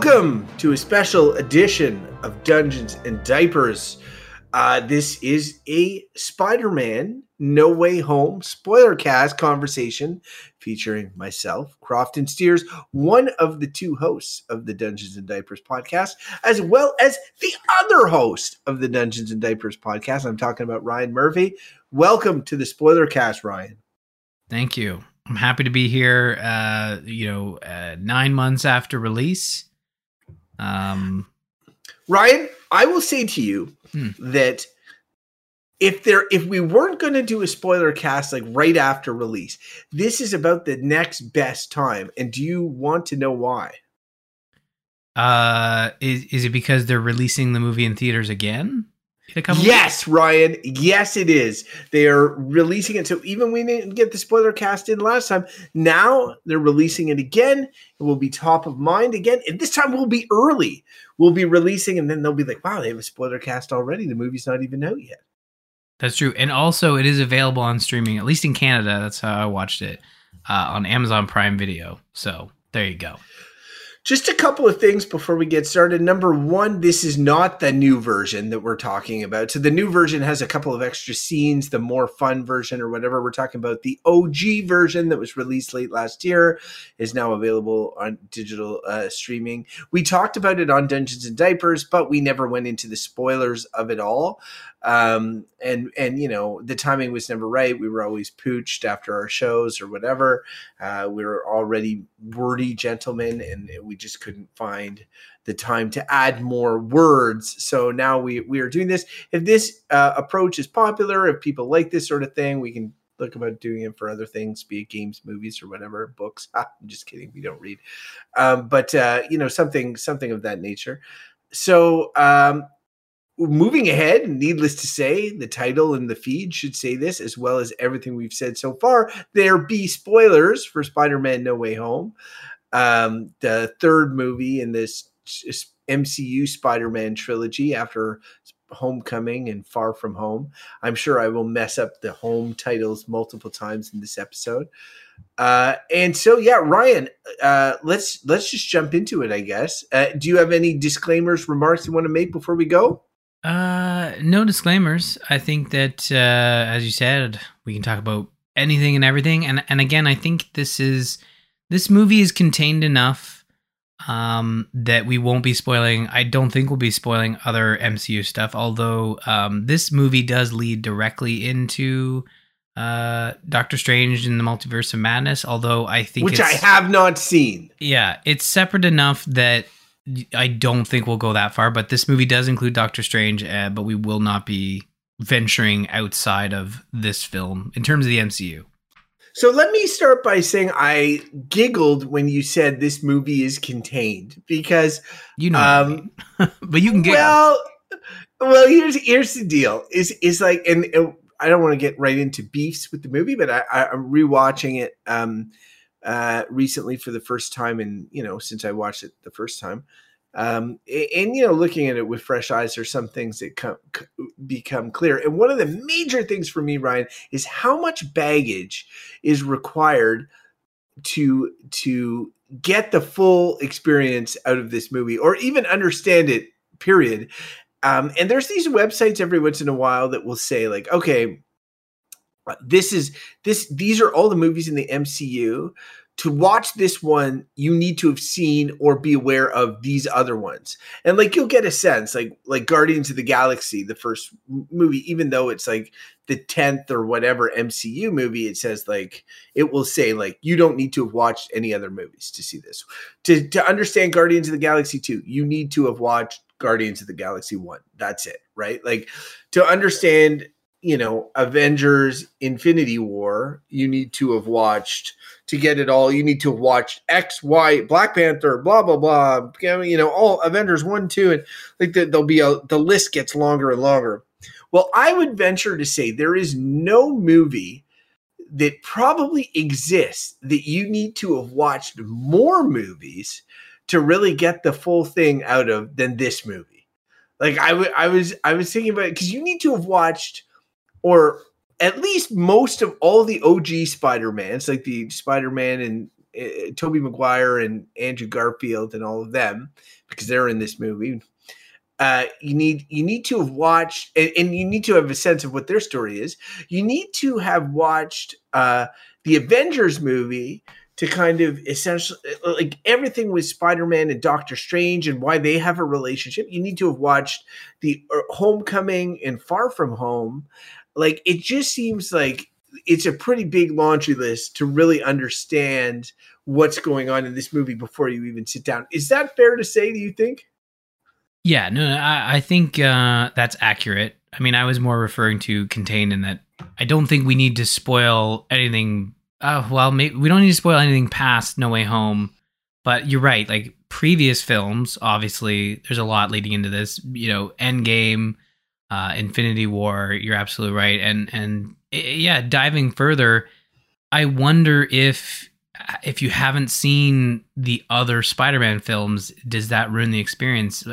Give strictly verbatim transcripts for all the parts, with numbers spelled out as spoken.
Welcome to a special edition of Dungeons and Diapers. Uh, this is a Spider-Man No Way Home spoiler cast conversation featuring myself, Crofton Steers, one of the two hosts of the Dungeons and Diapers podcast, as well as the other host of the Dungeons and Diapers podcast. I'm talking about Ryan Murphy. Welcome to the spoiler cast, Ryan. Thank you. I'm happy to be here, uh, you know, uh, nine months after release. Um, Ryan, I will say to you hmm. that if there, if we weren't going to do a spoiler cast like right after release, this is about the next best time. And do you want to know why? Uh, is is it because they're releasing the movie in theaters again? Yes, weeks? Ryan. Yes, it is. They are releasing it. So even we didn't get the spoiler cast in last time. Now they're releasing it again. It will be top of mind again. And this time we'll be early. We'll be releasing and then they'll be like, wow, they have a spoiler cast already. The movie's not even out yet. That's true. And also it is available on streaming, at least in Canada. That's how I watched it uh, on Amazon Prime Video. So there you go. Just a couple of things before we get started. Number one, this is not the new version that we're talking about. So the new version has a couple of extra scenes, the more fun version or whatever. We're talking about the O G version that was released late last year, is now available on digital uh, streaming. We talked about it on Dungeons and Diapers, but we never went into the spoilers of it all. Um, and, and, you know, the timing was never right. We were always pooched after our shows or whatever. Uh, we were already wordy gentlemen and we just couldn't find the time to add more words. So now we, we are doing this. If this uh, approach is popular, if people like this sort of thing, we can look about doing it for other things, be it games, movies, or whatever, books. Ah, I'm just kidding. We don't read. Um, but, uh, you know, something, something of that nature. So, um, moving ahead, needless to say, the title and the feed should say this, as well as everything we've said so far. There be spoilers for Spider-Man No Way Home, um, the third movie in this M C U Spider-Man trilogy after Homecoming and Far From Home. I'm sure I will mess up the home titles multiple times in this episode. Uh, and so, yeah, Ryan, uh, let's let's just jump into it, I guess. Uh, do you have any disclaimers, remarks you want to make before we go? Uh, no disclaimers. I think that, uh, as you said, we can talk about anything and everything. And, and again, I think this is, this movie is contained enough, um, that we won't be spoiling. I don't think we'll be spoiling other M C U stuff. Although, um, this movie does lead directly into, uh, Doctor Strange and the Multiverse of Madness. Although I think which it's, I have not seen. Yeah. It's separate enough that I don't think we'll go that far, but this movie does include Doctor Strange, uh, but we will not be venturing outside of this film in terms of the M C U. So let me start by saying I giggled when you said this movie is contained because... You know um, I mean. But you can giggle. Well, well here's, here's the deal. It's, it's like, and, and I don't want to get right into beefs with the movie, but I, I, I'm rewatching it um, uh, recently for the first time in, you know, since I watched it the first time. Um, and, and, you know, looking at it with fresh eyes, there's some things that come, c- become clear. And one of the major things for me, Ryan, is how much baggage is required to, to get the full experience out of this movie or even understand it, period. Um, and there's these websites every once in a while that will say like, okay, this is this, these are all the movies in the M C U. To watch this one, you need to have seen or be aware of these other ones. And like, you'll get a sense, like, like Guardians of the Galaxy, the first movie, even though it's like the tenth or whatever M C U movie, it says like, it will say like, you don't need to have watched any other movies to see this. To, to understand Guardians of the Galaxy two, you need to have watched Guardians of the Galaxy one. That's it, right? Like to understand, you know, Avengers Infinity War, you need to have watched, to get it all, you need to watch X, Y, Black Panther, blah, blah, blah, you know, all Avengers one, two, and like the, there'll be a, the list gets longer and longer. Well, I would venture to say there is no movie that probably exists that you need to have watched more movies to really get the full thing out of than this movie. Like I, w- I was, I was thinking about it because you need to have watched or at least most of all the O G Spider-Mans, like the Spider-Man and uh, Tobey Maguire and Andrew Garfield and all of them, because they're in this movie. Uh, you need you need to have watched, and, and you need to have a sense of what their story is. You need to have watched uh, the Avengers movie to kind of essentially, like everything with Spider-Man and Doctor Strange and why they have a relationship. You need to have watched the Homecoming and Far From Home. Like, it just seems like it's a pretty big laundry list to really understand what's going on in this movie before you even sit down. Is that fair to say, do you think? Yeah, no, no I, I think uh, that's accurate. I mean, I was more referring to contained in that I don't think we need to spoil anything. Uh, well, maybe we don't need to spoil anything past No Way Home, but you're right. Like previous films, obviously, there's a lot leading into this, you know, Endgame, uh, Infinity War. You're absolutely right. And, and yeah, diving further, I wonder if, if you haven't seen the other Spider-Man films, does that ruin the experience?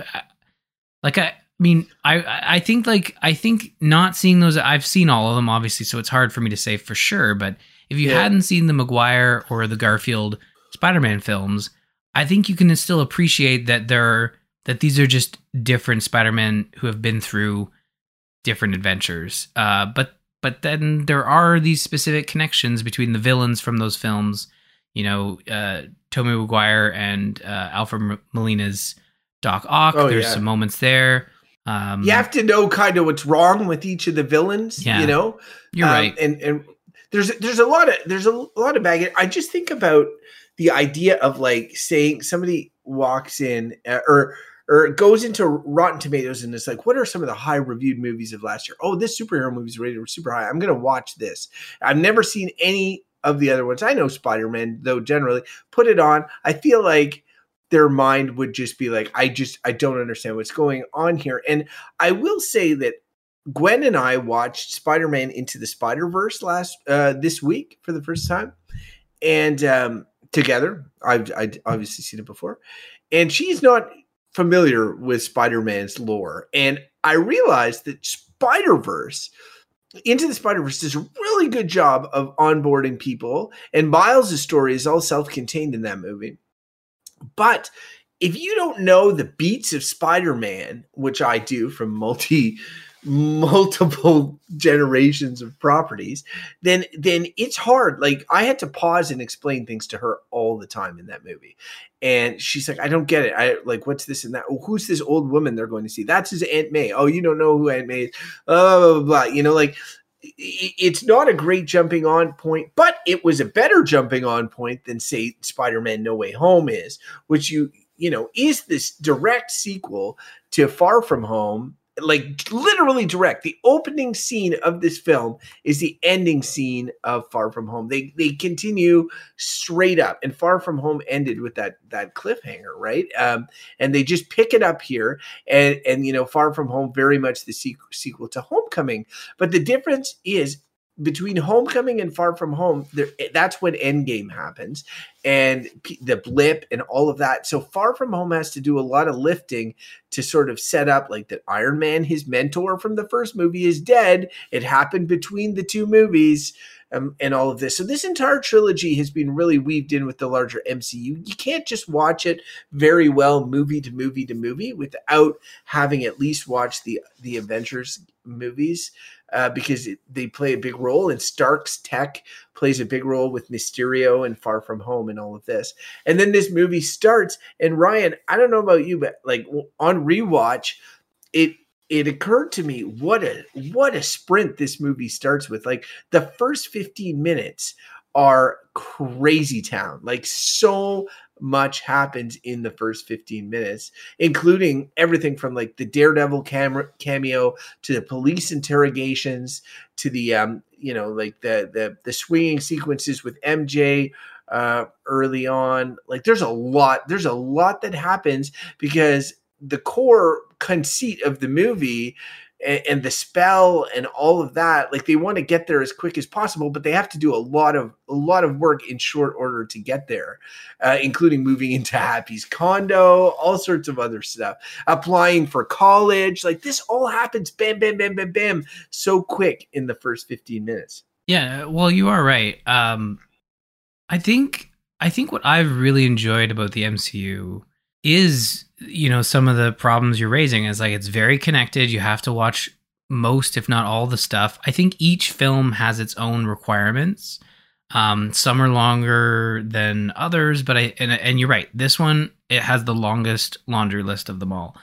Like, I, I mean, I, I think like, I think not seeing those, I've seen all of them, obviously, so it's hard for me to say for sure, but if you yeah. hadn't seen the Maguire or the Garfield Spider-Man films, I think you can still appreciate that there are, that these are just different Spider-Men who have been through different adventures. Uh, but but then there are these specific connections between the villains from those films. You know, uh, Tobey Maguire and uh, Alfred Molina's Doc Ock. Oh, There's yeah. some moments there. Um, you have to know kind of what's wrong with each of the villains. Yeah. You know, you're um, right, and and. There's there's a lot of there's a lot of baggage. I just think about the idea of like saying somebody walks in or or goes into Rotten Tomatoes and it's like, what are some of the high reviewed movies of last year? Oh, this superhero movie's rated super high. I'm gonna watch this. I've never seen any of the other ones. I know Spider-Man though generally. Put it on. I feel like their mind would just be like, I just I don't understand what's going on here. And I will say that Gwen and I watched Spider-Man Into the Spider-Verse last uh, this week for the first time, and um, together. I've, I've obviously seen it before, and she's not familiar with Spider-Man's lore. And I realized that Spider-Verse, Into the Spider-Verse, does a really good job of onboarding people, and Miles' story is all self-contained in that movie. But if you don't know the beats of Spider-Man, which I do from multi. multiple generations of properties, then then it's hard. Like, I had to pause and explain things to her all the time in that movie. And she's like, I don't get it. I like, what's this and that? Oh, who's this old woman they're going to see? That's his Aunt May. Oh, you don't know who Aunt May is. Oh, blah, blah, blah. You know, like, it's not a great jumping on point, but it was a better jumping on point than, say, Spider-Man No Way Home is, which you, you know, is this direct sequel to Far From Home. Like, literally direct. The opening scene of this film is the ending scene of Far From Home. They they continue straight up, and Far From Home ended with that that cliffhanger, right? Um, and they just pick it up here, and and you know, Far From Home very much the sequel, sequel to Homecoming. But the difference is between Homecoming and Far From Home, there, that's when Endgame happens, and the blip and all of that. So Far From Home has to do a lot of lifting to sort of set up like that Iron Man, his mentor from the first movie, is dead. It happened between the two movies, um, and all of this. So this entire trilogy has been really weaved in with the larger M C U. You can't just watch it very well movie to movie to movie without having at least watched the, the Avengers movies. Uh, because it, they play a big role, and Stark's tech plays a big role with Mysterio and Far From Home and all of this. And then this movie starts, and Ryan, I don't know about you, but like on rewatch, it it occurred to me what a what a sprint this movie starts with. Like the first fifteen minutes are crazy town. Like so much happens in the first fifteen minutes, including everything from like the Daredevil camera cameo to the police interrogations to the um you know like the the the swinging sequences with M J uh early on. Like there's a lot there's a lot that happens, because the core conceit of the movie and, and the spell and all of that, like they want to get there as quick as possible, but they have to do a lot of a lot of work in short order to get there, uh, including moving into Happy's condo, all sorts of other stuff, applying for college. Like this all happens bam, bam, bam, bam, bam, so quick in the first fifteen minutes. Yeah, well, you are right. Um, I think, I think what I've really enjoyed about the M C U is, you know, some of the problems you're raising is like, it's very connected. You have to watch most, if not all the stuff. I think each film has its own requirements. Um, some are longer than others, but I, and, and you're right. This one, it has the longest laundry list of them all.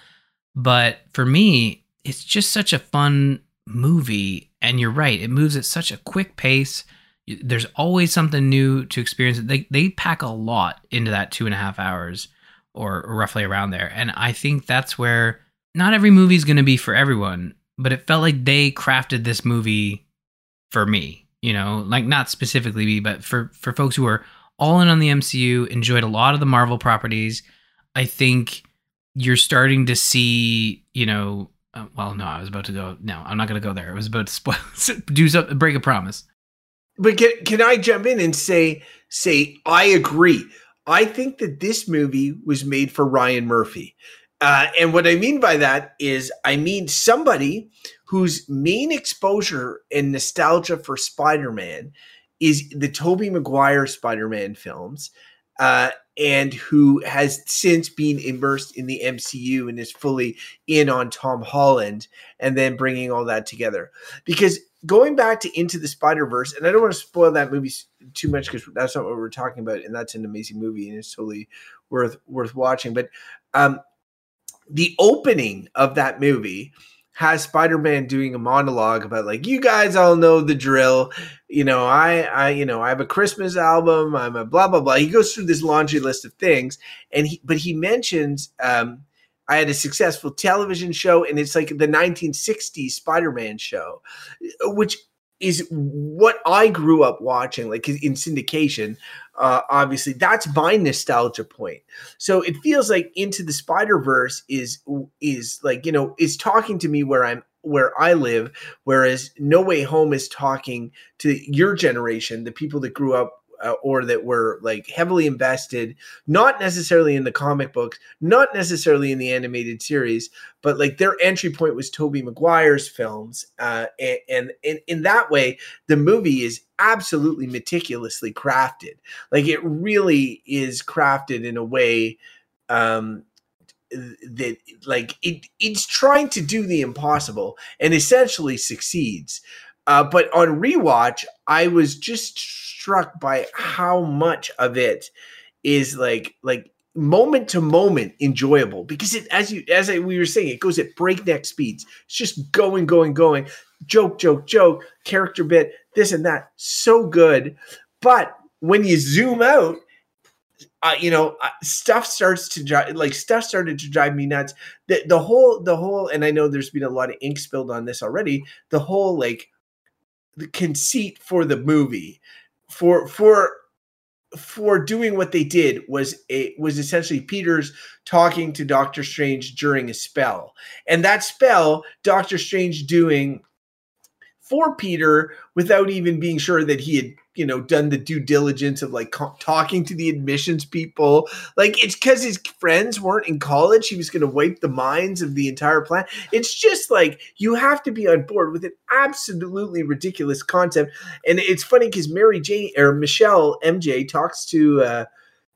But for me, it's just such a fun movie. And you're right. It moves at such a quick pace. There's always something new to experience. They they pack a lot into that two and a half hours or roughly around there. And I think that's where not every movie is going to be for everyone, but it felt like they crafted this movie for me, you know, like not specifically me, but for, for folks who are all in on the M C U, enjoyed a lot of the Marvel properties. I think you're starting to see, you know, uh, well, no, I was about to go. No, I'm not going to go there. I was about to spoil, do something, break a promise. But can, can I jump in and say, say, I agree. I think that this movie was made for Ryan Murphy. Uh, and what I mean by that is I mean somebody whose main exposure and nostalgia for Spider-Man is the Tobey Maguire Spider-Man films, uh, and who has since been immersed in the M C U and is fully in on Tom Holland and then bringing all that together. Because going back to Into the Spider-Verse, and I don't want to spoil that movie too much because that's not what we're talking about, and that's an amazing movie and it's totally worth worth watching. But um, the opening of that movie has Spider-Man doing a monologue about like, you guys all know the drill. You know, I, I, you know, I have a Christmas album. I'm a blah, blah, blah. He goes through this laundry list of things, and he, but he mentions, um, I had a successful television show, and it's like the nineteen sixties Spider-Man show, which is what I grew up watching, like in syndication. Uh, obviously, that's my nostalgia point. So it feels like Into the Spider-Verse is is like, you know, is talking to me where I'm where I live, whereas No Way Home is talking to your generation, the people that grew up Uh, or that were like heavily invested, not necessarily in the comic books, not necessarily in the animated series, but like their entry point was Tobey Maguire's films. Uh, and, and, and in that way, the movie is absolutely meticulously crafted. Like it really is crafted in a way um, that like it it's trying to do the impossible and essentially succeeds. Uh, but on rewatch, I was just struck by how much of it is like like moment to moment enjoyable, because it, as you as I, we were saying, it goes at breakneck speeds. It's just going, going, going, joke, joke, joke, character bit, this and that. So good. But when you zoom out, uh, you know, stuff starts to drive, like stuff started to drive me nuts. The, the whole the whole, and I know there's been a lot of ink spilled on this already. The whole like. The conceit for the movie for for for doing what they did was a was essentially Peter's talking to Doctor Strange during a spell, and that spell Doctor Strange doing for Peter without even being sure that he had, you know, done the due diligence of like co- talking to the admissions people. Like it's because his friends weren't in college. He was going to wipe the minds of the entire planet. It's just like, you have to be on board with an absolutely ridiculous concept. And it's funny because Mary Jane or Michelle M J talks to, uh,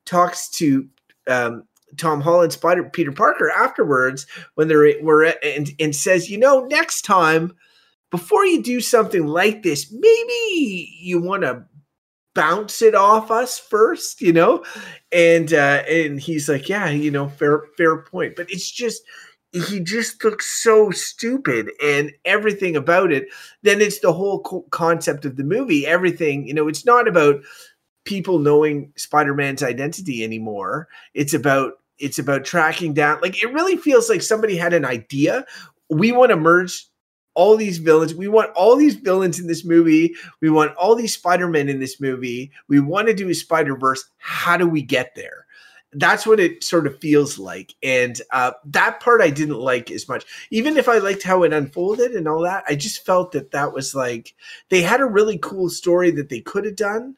talks to, um, Tom Holland, Spider Peter Parker afterwards when they're were and, and says, you know, next time, before you do something like this, maybe you want to bounce it off us first, you know? And uh, and he's like, yeah, you know, fair fair point. But it's just, he just looks so stupid and everything about it. Then it's the whole co- concept of the movie, everything, you know, it's not about people knowing Spider-Man's identity anymore. It's about, it's about tracking down. Like, it really feels like somebody had an idea. We want to merge all these villains. We want all these villains in this movie. We want all these Spider-Men in this movie. We want to do a Spider-Verse. How do we get there? That's what it sort of feels like. And uh, that part I didn't like as much. Even if I liked how it unfolded and all that, I just felt that that was like, they had a really cool story that they could have done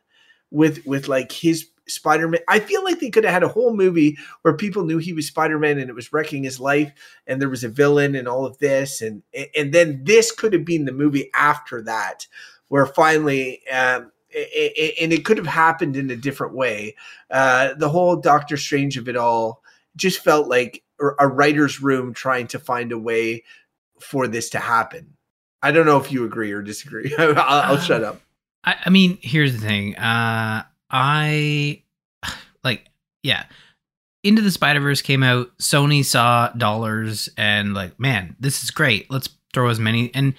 with, with like his Spider-Man. I feel like they could have had a whole movie where people knew he was Spider-Man and it was wrecking his life and there was a villain and all of this. And, and then this could have been the movie after that, where finally, um, and it could have happened in a different way. Uh, the whole Doctor Strange of it all just felt like a writer's room trying to find a way for this to happen. I don't know if you agree or disagree. I'll, I'll uh, shut up. I, I mean, here's the thing. Uh, I like, yeah. Into the Spider-Verse came out. Sony saw dollars and like, man, this is great. Let's throw as many. And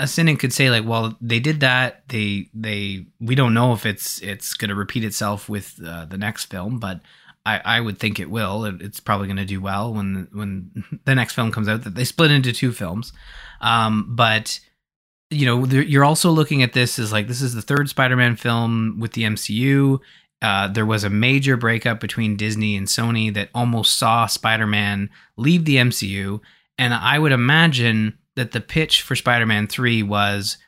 a cynic could say like, well, they did that. They, they, we don't know if it's, it's going to repeat itself with uh, the next film, but I, I would think it will. It, it's probably going to do well when, when the next film comes out, that they split into two films. Um, but you know, you're also looking at this as like, this is the third Spider-Man film with the M C U. Uh, there was a major breakup between Disney and Sony that almost saw Spider-Man leave the M C U. And I would imagine that the pitch for Spider-Man three was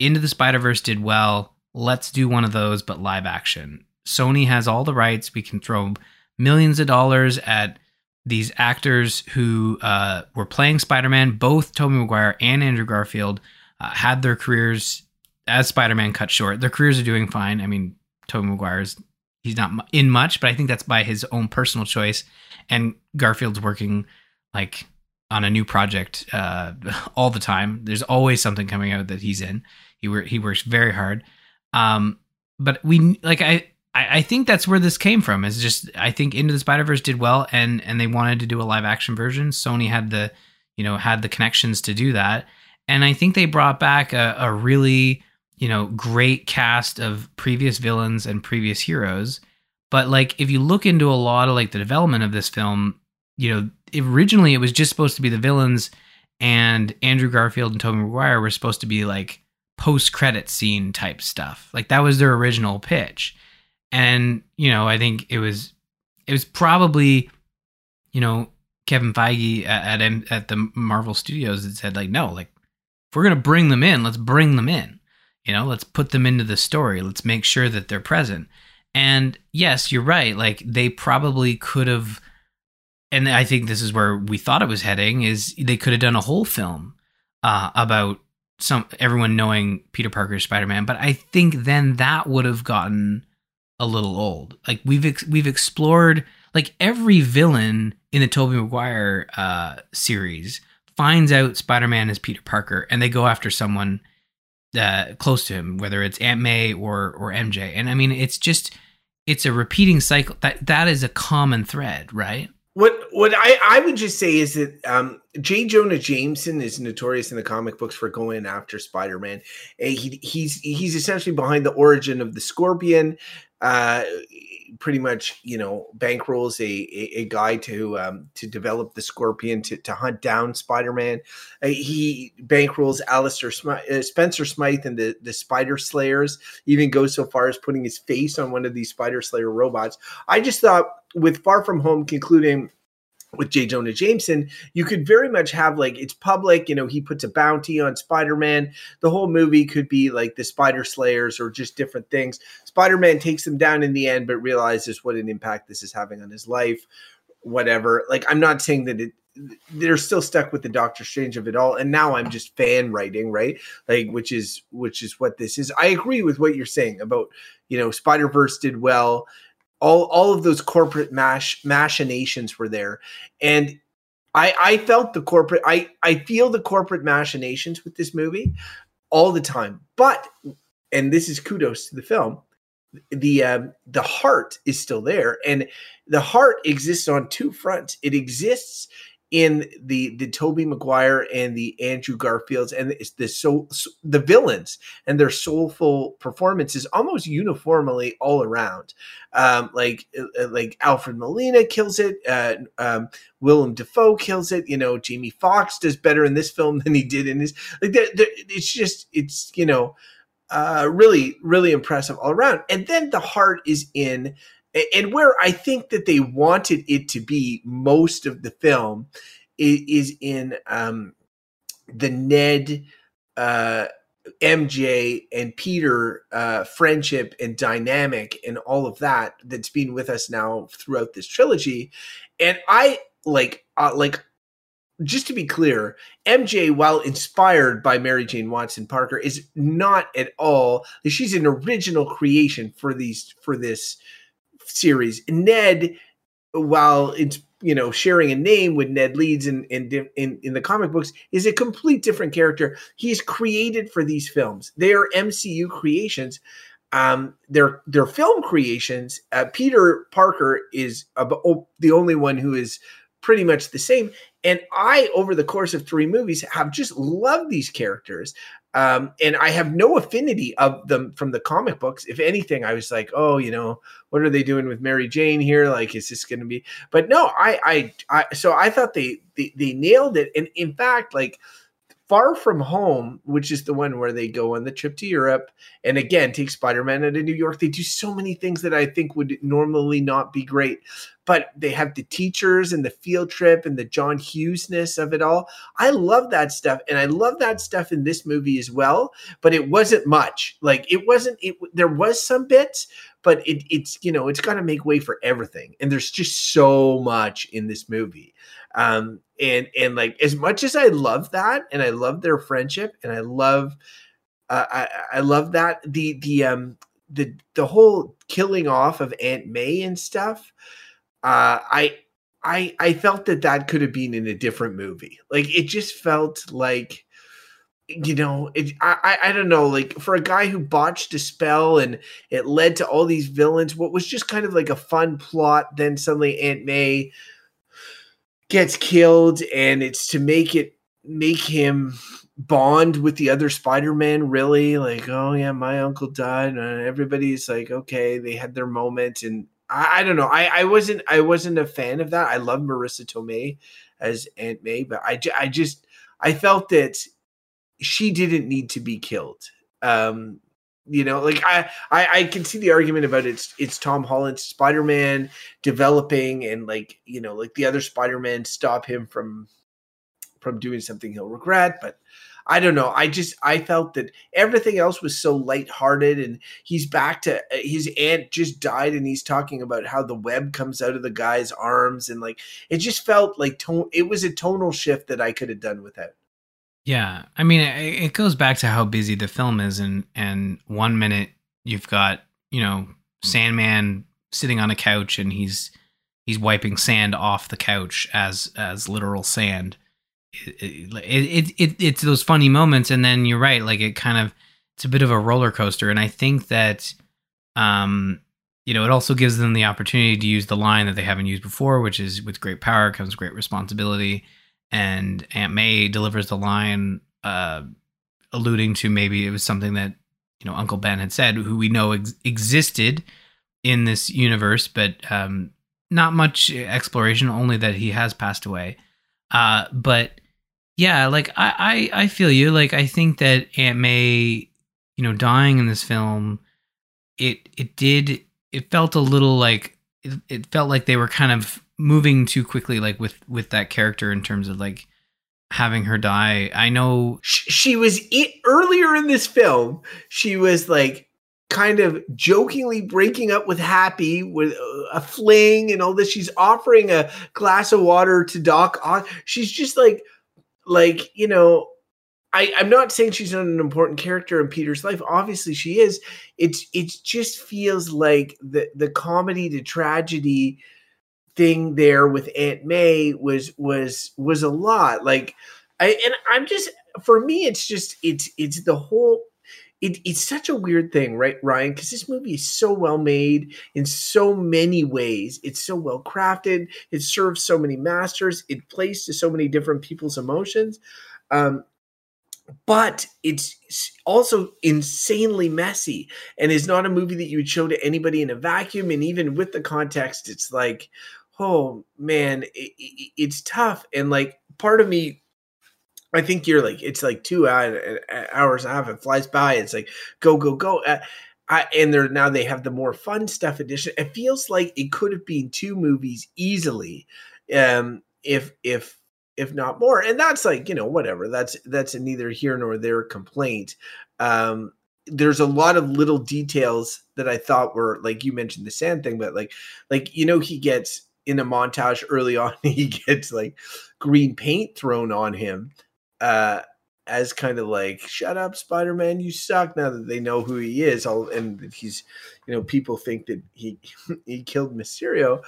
Into the Spider-Verse did well. Let's do one of those, but live action. Sony has all the rights. We can throw millions of dollars at these actors who uh, were playing Spider-Man. Both Tobey Maguire and Andrew Garfield uh, had their careers as Spider-Man cut short. Their careers are doing fine. I mean, Tobey Maguire's, he's not in much, but I think that's by his own personal choice. And Garfield's working like on a new project uh, all the time. There's always something coming out that he's in. He wor- he works very hard. Um, but we like I, I I think that's where this came from. Is just I think Into the Spider-Verse did well, and and they wanted to do a live action version. Sony had the you know had the connections to do that, and I think they brought back a, a really. you know, great cast of previous villains and previous heroes. But like, if you look into a lot of like the development of this film, you know, originally it was just supposed to be the villains, and Andrew Garfield and Tobey Maguire were supposed to be like post-credit scene type stuff. Like that was their original pitch. And, you know, I think it was, it was probably, you know, Kevin Feige at, at, at the Marvel Studios that said like, no, like if we're going to bring them in, let's bring them in. You know, let's put them into the story. Let's make sure that they're present. And yes, you're right. Like they probably could have, and I think this is where we thought it was heading, is they could have done a whole film uh, about some everyone knowing Peter Parker's Spider-Man. But I think then that would have gotten a little old. Like we've ex- we've explored like every villain in the Tobey Maguire uh, series finds out Spider-Man is Peter Parker, and they go after someone Uh, close to him, whether it's Aunt May or or M J. And I mean, it's just, it's a repeating cycle. That that is a common thread, right? What what I, I would just say is that um, J. Jonah Jameson is notorious in the comic books for going after Spider-Man. He he's he's essentially behind the origin of the Scorpion. Uh, pretty much, you know, bankrolls a, a, a guy to um, to develop the Scorpion to, to hunt down Spider-Man. Uh, he bankrolls Alistair Smythe, uh, Spencer Smythe and the, the Spider Slayers, even goes so far as putting his face on one of these Spider Slayer robots. I just thought with Far From Home concluding with J. Jonah Jameson, you could very much have like, it's public, you know, he puts a bounty on Spider-Man. The whole movie could be like the Spider Slayers or just different things. Spider-Man takes them down in the end, but realizes what an impact this is having on his life, whatever. Like, I'm not saying that it, they're still stuck with the Doctor Strange of it all. And now I'm just fan writing, right? Like, which is, which is what this is. I agree with what you're saying about, you know, Spider-Verse did well. All all of those corporate mash, machinations were there. And I I felt the corporate, I, I feel the corporate machinations with this movie all the time. But, and this is kudos to the film, the um, the heart is still there. And the heart exists on two fronts. It exists in the the Tobey Maguire and the Andrew Garfields, and it's the so the villains and their soulful performances almost uniformly all around. Um, like like Alfred Molina kills it, uh, um, Willem Dafoe kills it. You know, Jamie Foxx does better in this film than he did in his. Like they're, they're, it's just it's you know uh, really really impressive all around. And then the heart is in. And where I think that they wanted it to be most of the film is in um, the Ned, uh, M J, and Peter uh, friendship and dynamic and all of that that's been with us now throughout this trilogy. And I like uh, like just to be clear, M J, while inspired by Mary Jane Watson Parker, is not at all. She's an original creation for these for this series. Ned, while it's, you know, sharing a name with Ned Leeds in in, in in the comic books, is a complete different character. He's created for these films. They are M C U creations. Um, they're they're film creations. Uh, Peter Parker is a, oh, the only one who is pretty much the same. And I, over the course of three movies, have just loved these characters. Um, and I have no affinity of them from the comic books. If anything, I was like, oh, you know, what are they doing with Mary Jane here? Like, is this going to be, but no, I, I, I, so I thought they, they, they nailed it. And in fact, like Far From Home, which is the one where they go on the trip to Europe and again, take Spider-Man out of New York. They do so many things that I think would normally not be great, but they have the teachers and the field trip and the John Hughes-ness of it all. I love that stuff. And I love that stuff in this movie as well, but it wasn't much. Like it wasn't, it, there was some bits, but it, it's, you know, it's got to make way for everything. And there's just so much in this movie. Um, and, and like, as much as I love that and I love their friendship and I love, uh, I, I love that the, the, um, the, the whole killing off of Aunt May and stuff. Uh, I, I, I felt that that could have been in a different movie. Like, it just felt like, you know, it, I, I don't know, like for a guy who botched a spell and it led to all these villains, what was just kind of like a fun plot. Then suddenly Aunt May gets killed, and it's to make it make him bond with the other Spider-Man, really. Like, oh yeah, my uncle died. And everybody's like, okay, they had their moment. And I, I don't know. I, I wasn't, I wasn't a fan of that. I love Marissa Tomei as Aunt May, but I, I just, I felt that she didn't need to be killed. Um, you know, like I, I, I can see the argument about it's, it's Tom Holland's Spider-Man developing, and like, you know, like the other Spider-Man stop him from, from doing something he'll regret. But I don't know. I just, I felt that everything else was so lighthearted, and he's back to his aunt just died, and he's talking about how the web comes out of the guy's arms. And like, it just felt like tone. It was a tonal shift that I could have done without. Yeah. I mean, it, it goes back to how busy the film is. And, and one minute you've got, you know, Sandman sitting on a couch, and he's, he's wiping sand off the couch as, as literal sand. It, it, it it's those funny moments, and then you're right, like it kind of, it's a bit of a roller coaster. And I think that um you know, it also gives them the opportunity to use the line that they haven't used before, which is with great power comes great responsibility. And Aunt May delivers the line uh alluding to maybe it was something that, you know, Uncle Ben had said, who we know ex- existed in this universe, but um not much exploration, only that he has passed away. Uh, but yeah, like I, I, I feel you. Like, I think that Aunt May, you know, dying in this film, it, it did, it felt a little like, it, it felt like they were kind of moving too quickly, like with, with that character in terms of like having her die. I know she was e- earlier in this film. She was like, kind of jokingly breaking up with Happy with a fling and all this. She's offering a glass of water to Doc. She's just like, like, you know, I, I'm not saying she's not an important character in Peter's life. Obviously she is. It's, it just feels like the, the comedy to tragedy thing there with Aunt May was, was, was a lot. Like I, and I'm just, for me, it's just, it's, it's the whole, It, it's such a weird thing, right, Ryan? Because this movie is so well made in so many ways. It's so well crafted. It serves so many masters. It plays to so many different people's emotions. Um, but it's also insanely messy, and is not a movie that you would show to anybody in a vacuum. And even with the context, it's like, oh, man, it, it, it's tough. And like, part of me, I think you're like, it's like two hours, hours and a half. It flies by. It's like, go, go, go. Uh, I, and they're now they have the more fun stuff edition. It feels like it could have been two movies easily. Um, if, if, if not more. And that's like, you know, whatever, that's, that's a neither here nor there complaint. Um, there's a lot of little details that I thought were, like you mentioned the sand thing, but like, like, you know, he gets, in a montage early on, he gets like green paint thrown on him uh, as kind of like, shut up, Spider-Man, you suck, now that they know who he is. All, and he's, you know, people think that he he killed Mysterio.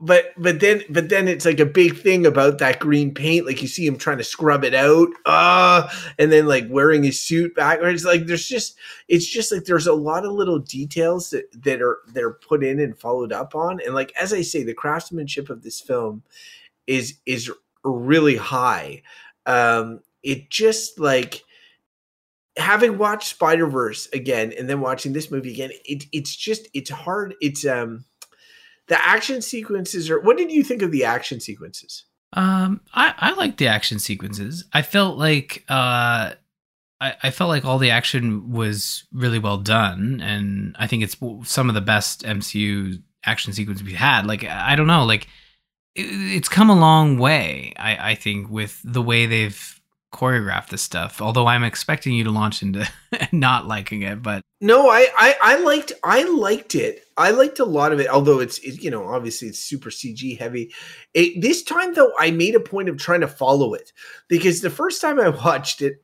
But but then but then it's like a big thing about that green paint. Like you see him trying to scrub it out, uh, and then like wearing his suit backwards. Like there's just it's just like there's a lot of little details that, that are that are put in and followed up on. And like as I say, the craftsmanship of this film is is really high. Um, it just like having watched Spider-Verse again and then watching this movie again, it it's just it's hard. It's um The action sequences are, what did you think of the action sequences? Um, I, I liked the action sequences. I felt like, uh, I, I felt like all the action was really well done. And I think it's some of the best M C U action sequences we've had. Like, I don't know, like it, it's come a long way. I, I think with the way they've choreographed this stuff, although I'm expecting you to launch into not liking it, but no, I, I, I liked, I liked it. I liked a lot of it, although it's, it, you know, obviously it's super C G heavy. It, this time, though, I made a point of trying to follow it because the first time I watched it,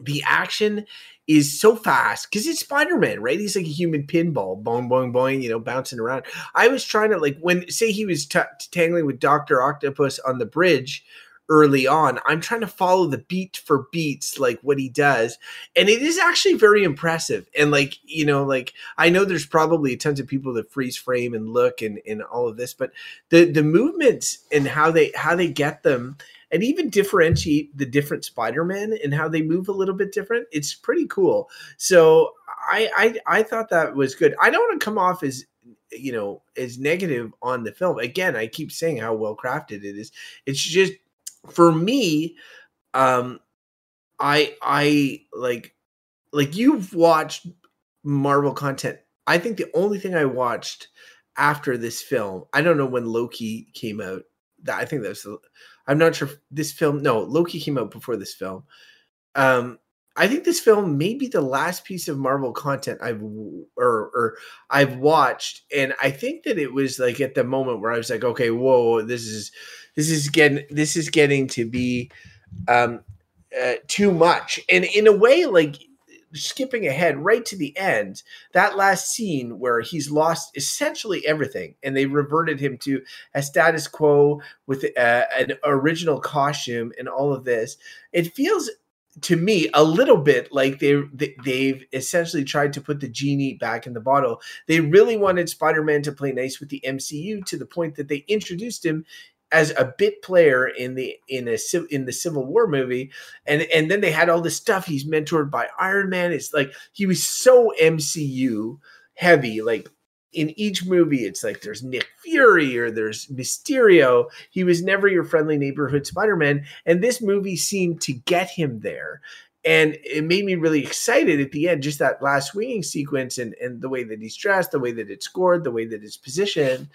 the action is so fast because it's Spider-Man, right? He's like a human pinball, boing, boing, boing, you know, bouncing around. I was trying to like when, say he was t- tangling with Doctor Octopus on the bridge early on, I'm trying to follow the beat for beats, like what he does. And it is actually very impressive. And like, you know, like I know there's probably tons of people that freeze frame and look and, and all of this, but the, the movements and how they, how they get them and even differentiate the different Spider-Man and how they move a little bit different. It's pretty cool. So I, I, I thought that was good. I don't want to come off as, you know, as negative on the film. Again, I keep saying how well crafted it is. It's just, for me, um, I I like like you've watched Marvel content. I think the only thing I watched after this film, I don't know when Loki came out. That I think that was. I'm not sure if this film. No, Loki came out before this film. Um, I think this film may be the last piece of Marvel content I've or or I've watched, and I think that it was like at the moment where I was like, okay, whoa, this is. This is getting this is getting to be um, uh, too much, and in a way, like skipping ahead right to the end, that last scene where he's lost essentially everything, and they reverted him to a status quo with uh, an original costume and all of this. It feels to me a little bit like they they've essentially tried to put the genie back in the bottle. They really wanted Spider-Man to play nice with the M C U to the point that they introduced him as a bit player in the in a in the Civil War movie, and and then they had all this stuff. He's mentored by Iron Man. It's like he was so M C U heavy. Like in each movie, it's like there's Nick Fury or there's Mysterio. He was never your friendly neighborhood Spider-Man, and this movie seemed to get him there. And it made me really excited at the end, just that last swinging sequence and and the way that he's dressed, the way that it's scored, the way that it's positioned.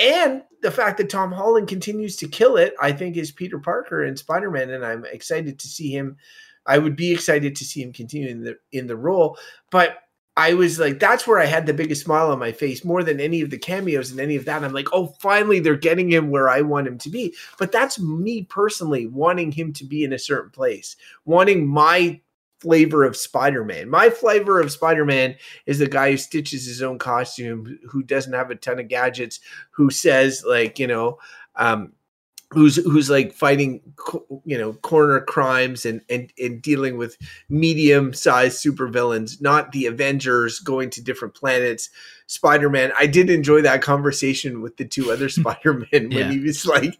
And the fact that Tom Holland continues to kill it, I think, is Peter Parker and Spider-Man, and I'm excited to see him. I would be excited to see him continue in the in the role. But I was like, that's where I had the biggest smile on my face, more than any of the cameos and any of that. I'm like, oh, finally, they're getting him where I want him to be. But that's me personally wanting him to be in a certain place, wanting my flavor of Spider-Man. My flavor of Spider-Man is the guy who stitches his own costume, who doesn't have a ton of gadgets, who says like, you know, um, who's, who's like fighting, you know, corner crimes and, and, and dealing with medium sized supervillains, not the Avengers going to different planets. Spider-Man. I did enjoy that conversation with the two other Spider-Men when yeah. he was like,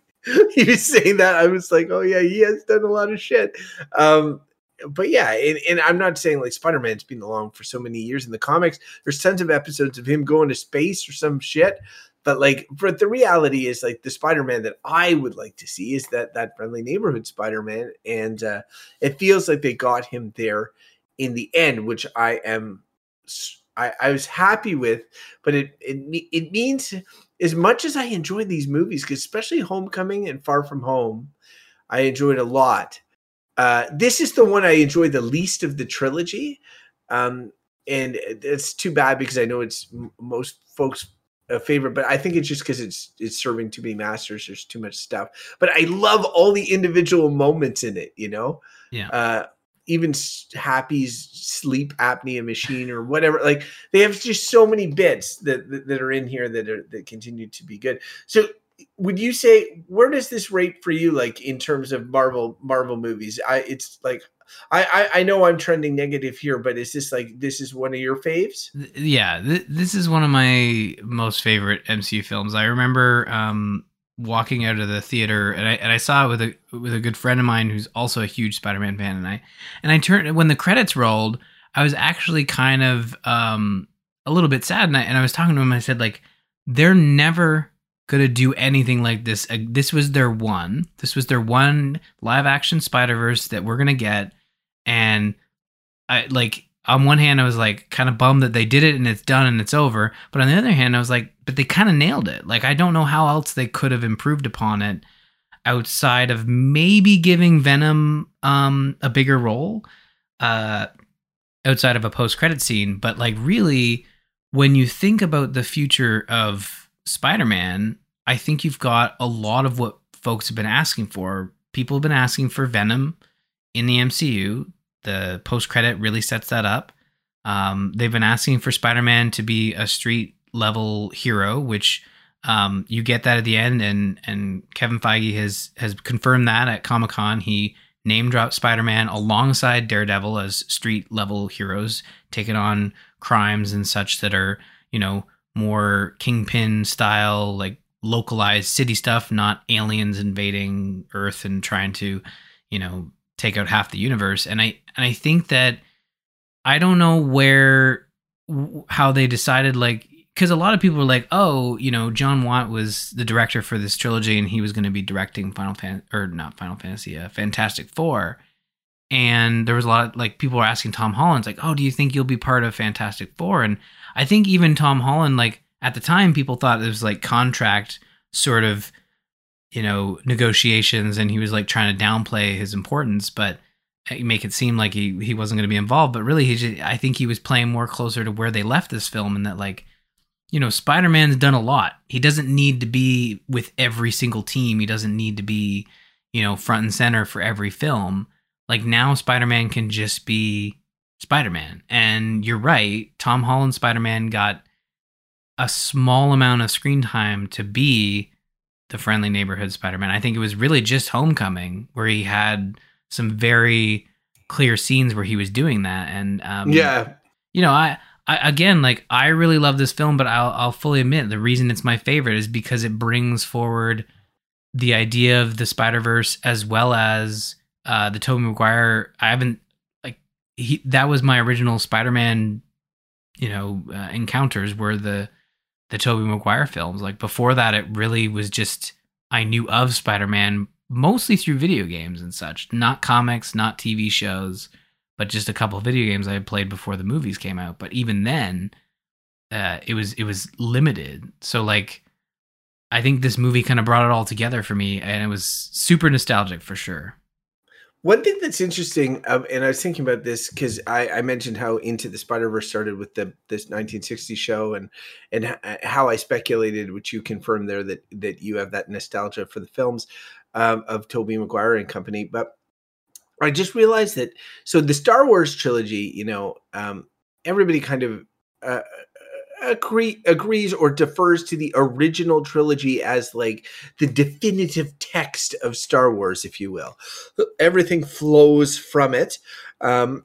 he was saying that. I was like, oh yeah, he has done a lot of shit. Um, But yeah, and, and I'm not saying like Spider-Man's been along for so many years in the comics. There's tons of episodes of him going to space or some shit. But like, but the reality is like the Spider-Man that I would like to see is that that friendly neighborhood Spider-Man, and uh, it feels like they got him there in the end, which I am, I, I was happy with. But it it it means as much as I enjoyed these movies, because especially Homecoming and Far From Home, I enjoyed a lot. Uh, this is the one I enjoy the least of the trilogy. Um, and it's too bad because I know it's m- most folks a favorite, but I think it's just because it's it's serving too many masters. There's too much stuff, but I love all the individual moments in it. You know, yeah. Uh, even Happy's sleep apnea machine or whatever. Like they have just so many bits that that, that are in here that are, that continue to be good. So. Would you say, where does this rate for you, like in terms of Marvel Marvel movies? I it's like I I, I know I'm trending negative here, but is this like this is one of your faves? Yeah, th- this is one of my most favorite M C U films. I remember um, walking out of the theater and I and I saw it with a with a good friend of mine who's also a huge Spider-Man fan, and I and I turned when the credits rolled. I was actually kind of um, a little bit sad, and I and I was talking to him. And I said, like, they're never gonna do anything like this. Uh, this was their one. This was their one live action Spider-Verse that we're gonna get. And I like on one hand I was like kind of bummed that they did it and it's done and it's over. But on the other hand I was like, but they kind of nailed it. Like I don't know how else they could have improved upon it outside of maybe giving Venom um, a bigger role uh, outside of a post-credit scene. But like really, when you think about the future of Spider-Man, I think you've got a lot of what folks have been asking for. People have been asking for Venom in the M C U. The post-credit really sets that up. Um, they've been asking for Spider-Man to be a street-level hero, which um, you get that at the end, and and Kevin Feige has, has confirmed that at Comic-Con. He name-dropped Spider-Man alongside Daredevil as street-level heroes, taking on crimes and such that are, you know, more Kingpin style, like localized city stuff, not aliens invading Earth and trying to, you know, take out half the universe. And I, and I think that I don't know where, how they decided, like, cause a lot of people were like, oh, you know, John Watt was the director for this trilogy and he was going to be directing Final Fan or not Final Fantasy, uh, Fantastic Four. And there was a lot of, like, people were asking Tom Holland, like, oh, do you think you'll be part of Fantastic Four? And I think even Tom Holland, like, at the time, people thought it was, like, contract sort of, you know, negotiations, and he was, like, trying to downplay his importance, but make it seem like he, he wasn't going to be involved. But really, he just, I think he was playing more closer to where they left this film, and that, like, you know, Spider-Man's done a lot. He doesn't need to be with every single team. He doesn't need to be, you know, front and center for every film. Like, now Spider-Man can just be Spider-Man. And you're right, Tom Holland's Spider-Man got a small amount of screen time to be the friendly neighborhood Spider-Man. I think it was really just Homecoming where he had some very clear scenes where he was doing that. And, um, yeah, you know, I, I, again, like, I really love this film, but I'll, I'll fully admit the reason it's my favorite is because it brings forward the idea of the Spider-Verse as well as, Uh, the Tobey Maguire. I haven't like he. That was my original Spider-Man, you know, uh, encounters were the the Tobey Maguire films. Like before that, it really was just I knew of Spider-Man mostly through video games and such, not comics, not T V shows, but just a couple of video games I had played before the movies came out. But even then, uh, it was it was limited. So like, I think this movie kind of brought it all together for me, and it was super nostalgic for sure. One thing that's interesting, um, and I was thinking about this because I, I mentioned how Into the Spider-Verse started with the this nineteen sixty show, and and h- how I speculated, which you confirmed there, that that you have that nostalgia for the films um, of Tobey Maguire and company. But I just realized that, so the Star Wars trilogy, you know, um, everybody kind of uh, agree, agrees or defers to the original trilogy as like the definitive text of Star Wars, if you will. Everything flows from it, um,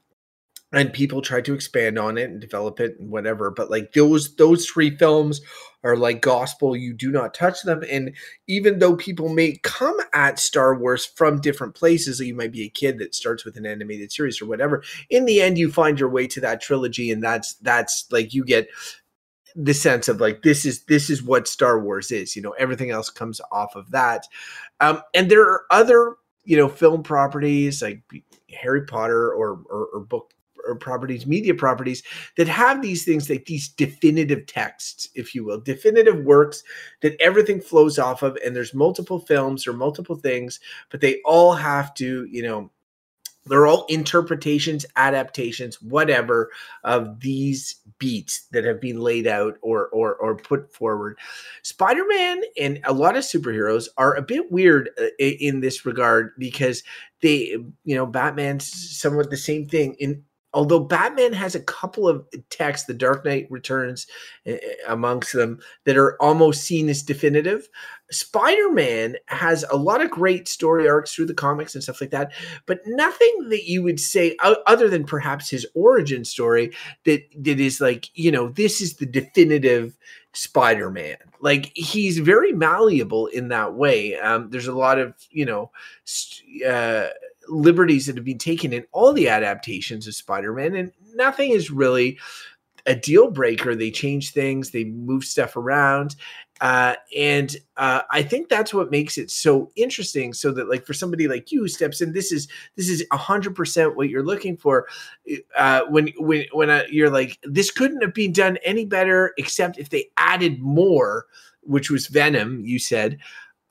and people try to expand on it and develop it and whatever. But like those those three films are like gospel. You do not touch them. And even though people may come at Star Wars from different places, you might be a kid that starts with an animated series or whatever, in the end you find your way to that trilogy, and that's that's like you get the sense of like, this is, this is what Star Wars is, you know, everything else comes off of that. Um, and there are other, you know, film properties like Harry Potter or, or, or book or properties, media properties that have these things like these definitive texts, if you will, definitive works that everything flows off of. And there's multiple films or multiple things, but they all have to, you know, They're all interpretations, adaptations, whatever, of these beats that have been laid out or or, or put forward. Spider-Man and a lot of superheroes are a bit weird in this regard because they, you know, Batman's somewhat the same thing. In although Batman has a couple of texts, The Dark Knight Returns amongst them, that are almost seen as definitive. Spider-Man has a lot of great story arcs through the comics and stuff like that, but nothing that you would say other than perhaps his origin story that that is like, you know, this is the definitive Spider-Man. Like, he's very malleable in that way. Um, there's a lot of, you know, uh, liberties that have been taken in all the adaptations of Spider-Man, and nothing is really a deal breaker. They change things, they move stuff around. Uh, and uh, I think that's what makes it so interesting. So that, like, for somebody like you who steps in, this is this is a hundred percent what you're looking for. Uh, when when when I, you're like, this couldn't have been done any better, except if they added more, which was Venom. You said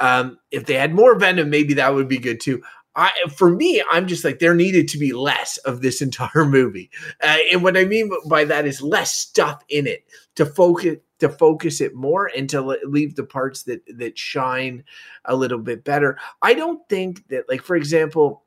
um, if they had more Venom, maybe that would be good too. I, for me, I'm just like, there needed to be less of this entire movie. Uh, and what I mean by that is less stuff in it to focus to focus it more and to leave the parts that, that shine a little bit better. I don't think that, like, for example,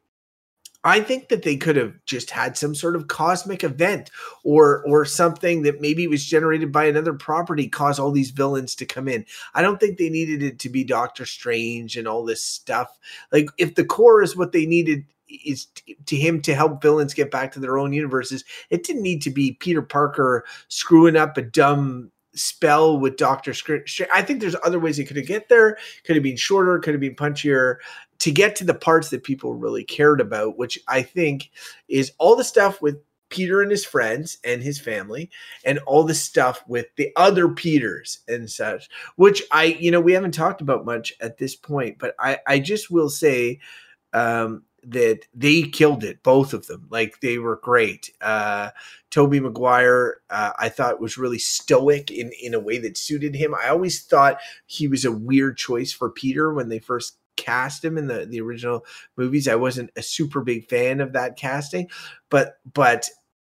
I think that they could have just had some sort of cosmic event or or something that maybe was generated by another property cause all these villains to come in. I don't think they needed it to be Doctor Strange and all this stuff. Like, if the core is what they needed is t- to him to help villains get back to their own universes, it didn't need to be Peter Parker screwing up a dumb spell with Doctor Strange. I think there's other ways it could have get there. Could have been shorter, could have been punchier, to get to the parts that people really cared about, which I think is all the stuff with Peter and his friends and his family, and all the stuff with the other Peters and such, which I, you know, we haven't talked about much at this point, but I, I just will say um, that they killed it, both of them. Like, they were great. Uh, Tobey Maguire, uh, I thought, was really stoic in, in a way that suited him. I always thought he was a weird choice for Peter when they first cast him in the, the original movies. I wasn't a super big fan of that casting, but but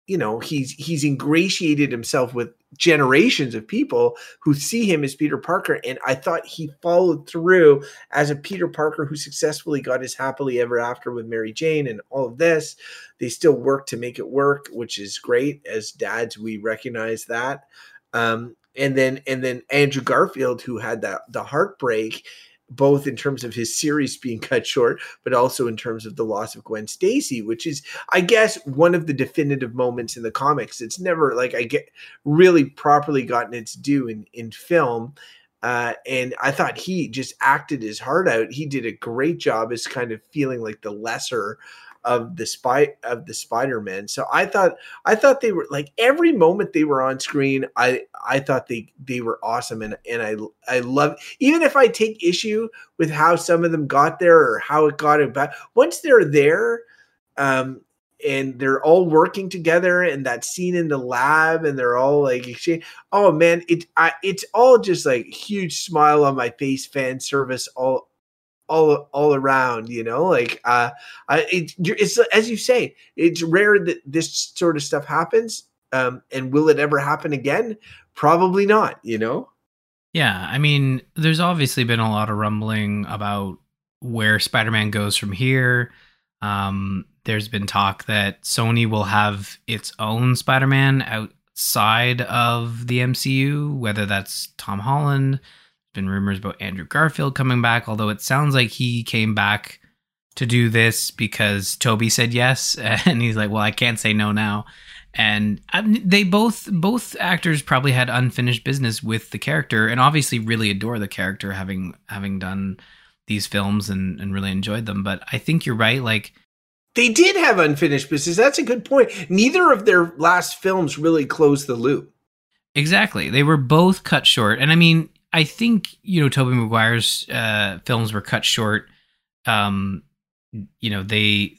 you know, he's he's ingratiated himself with generations of people who see him as Peter Parker, and I thought he followed through as a Peter Parker who successfully got his happily ever after with Mary Jane and all of this. They still work to make it work, which is great. As dads, we recognize that. Um, and then and then Andrew Garfield, who had that the heartbreak, both in terms of his series being cut short, but also in terms of the loss of Gwen Stacy, which is, I guess, one of the definitive moments in the comics. It's never, like, I get really properly gotten its due in, in film. Uh, and I thought he just acted his heart out. He did a great job as kind of feeling like the lesser of the spy of the Spider-Man. So I thought, I thought they were, like, every moment they were on screen, I, I thought they, they were awesome. And, and I, I love, even if I take issue with how some of them got there or how it got about, once they're there, um, and they're all working together, and that scene in the lab, and they're all like, oh man, it, I, it's all just like huge smile on my face, fan service, all, all all around, you know, like, uh, I, it, it's, as you say, it's rare that this sort of stuff happens. Um, and will it ever happen again? Probably not, you know? Yeah. I mean, there's obviously been a lot of rumbling about where Spider-Man goes from here. Um, there's been talk that Sony will have its own Spider-Man outside of the M C U, whether that's Tom Holland. Been rumors about Andrew Garfield coming back, although it sounds like he came back to do this because Toby said yes, and he's like, well, I can't say no now. And they both both actors probably had unfinished business with the character, and obviously really adore the character, having having done these films and, and really enjoyed them. But I think you're right, like, they did have unfinished business. That's a good point. Neither of their last films really closed the loop. Exactly. They were both cut short. And I mean, I think, you know, Tobey Maguire's uh, films were cut short. Um, you know, they,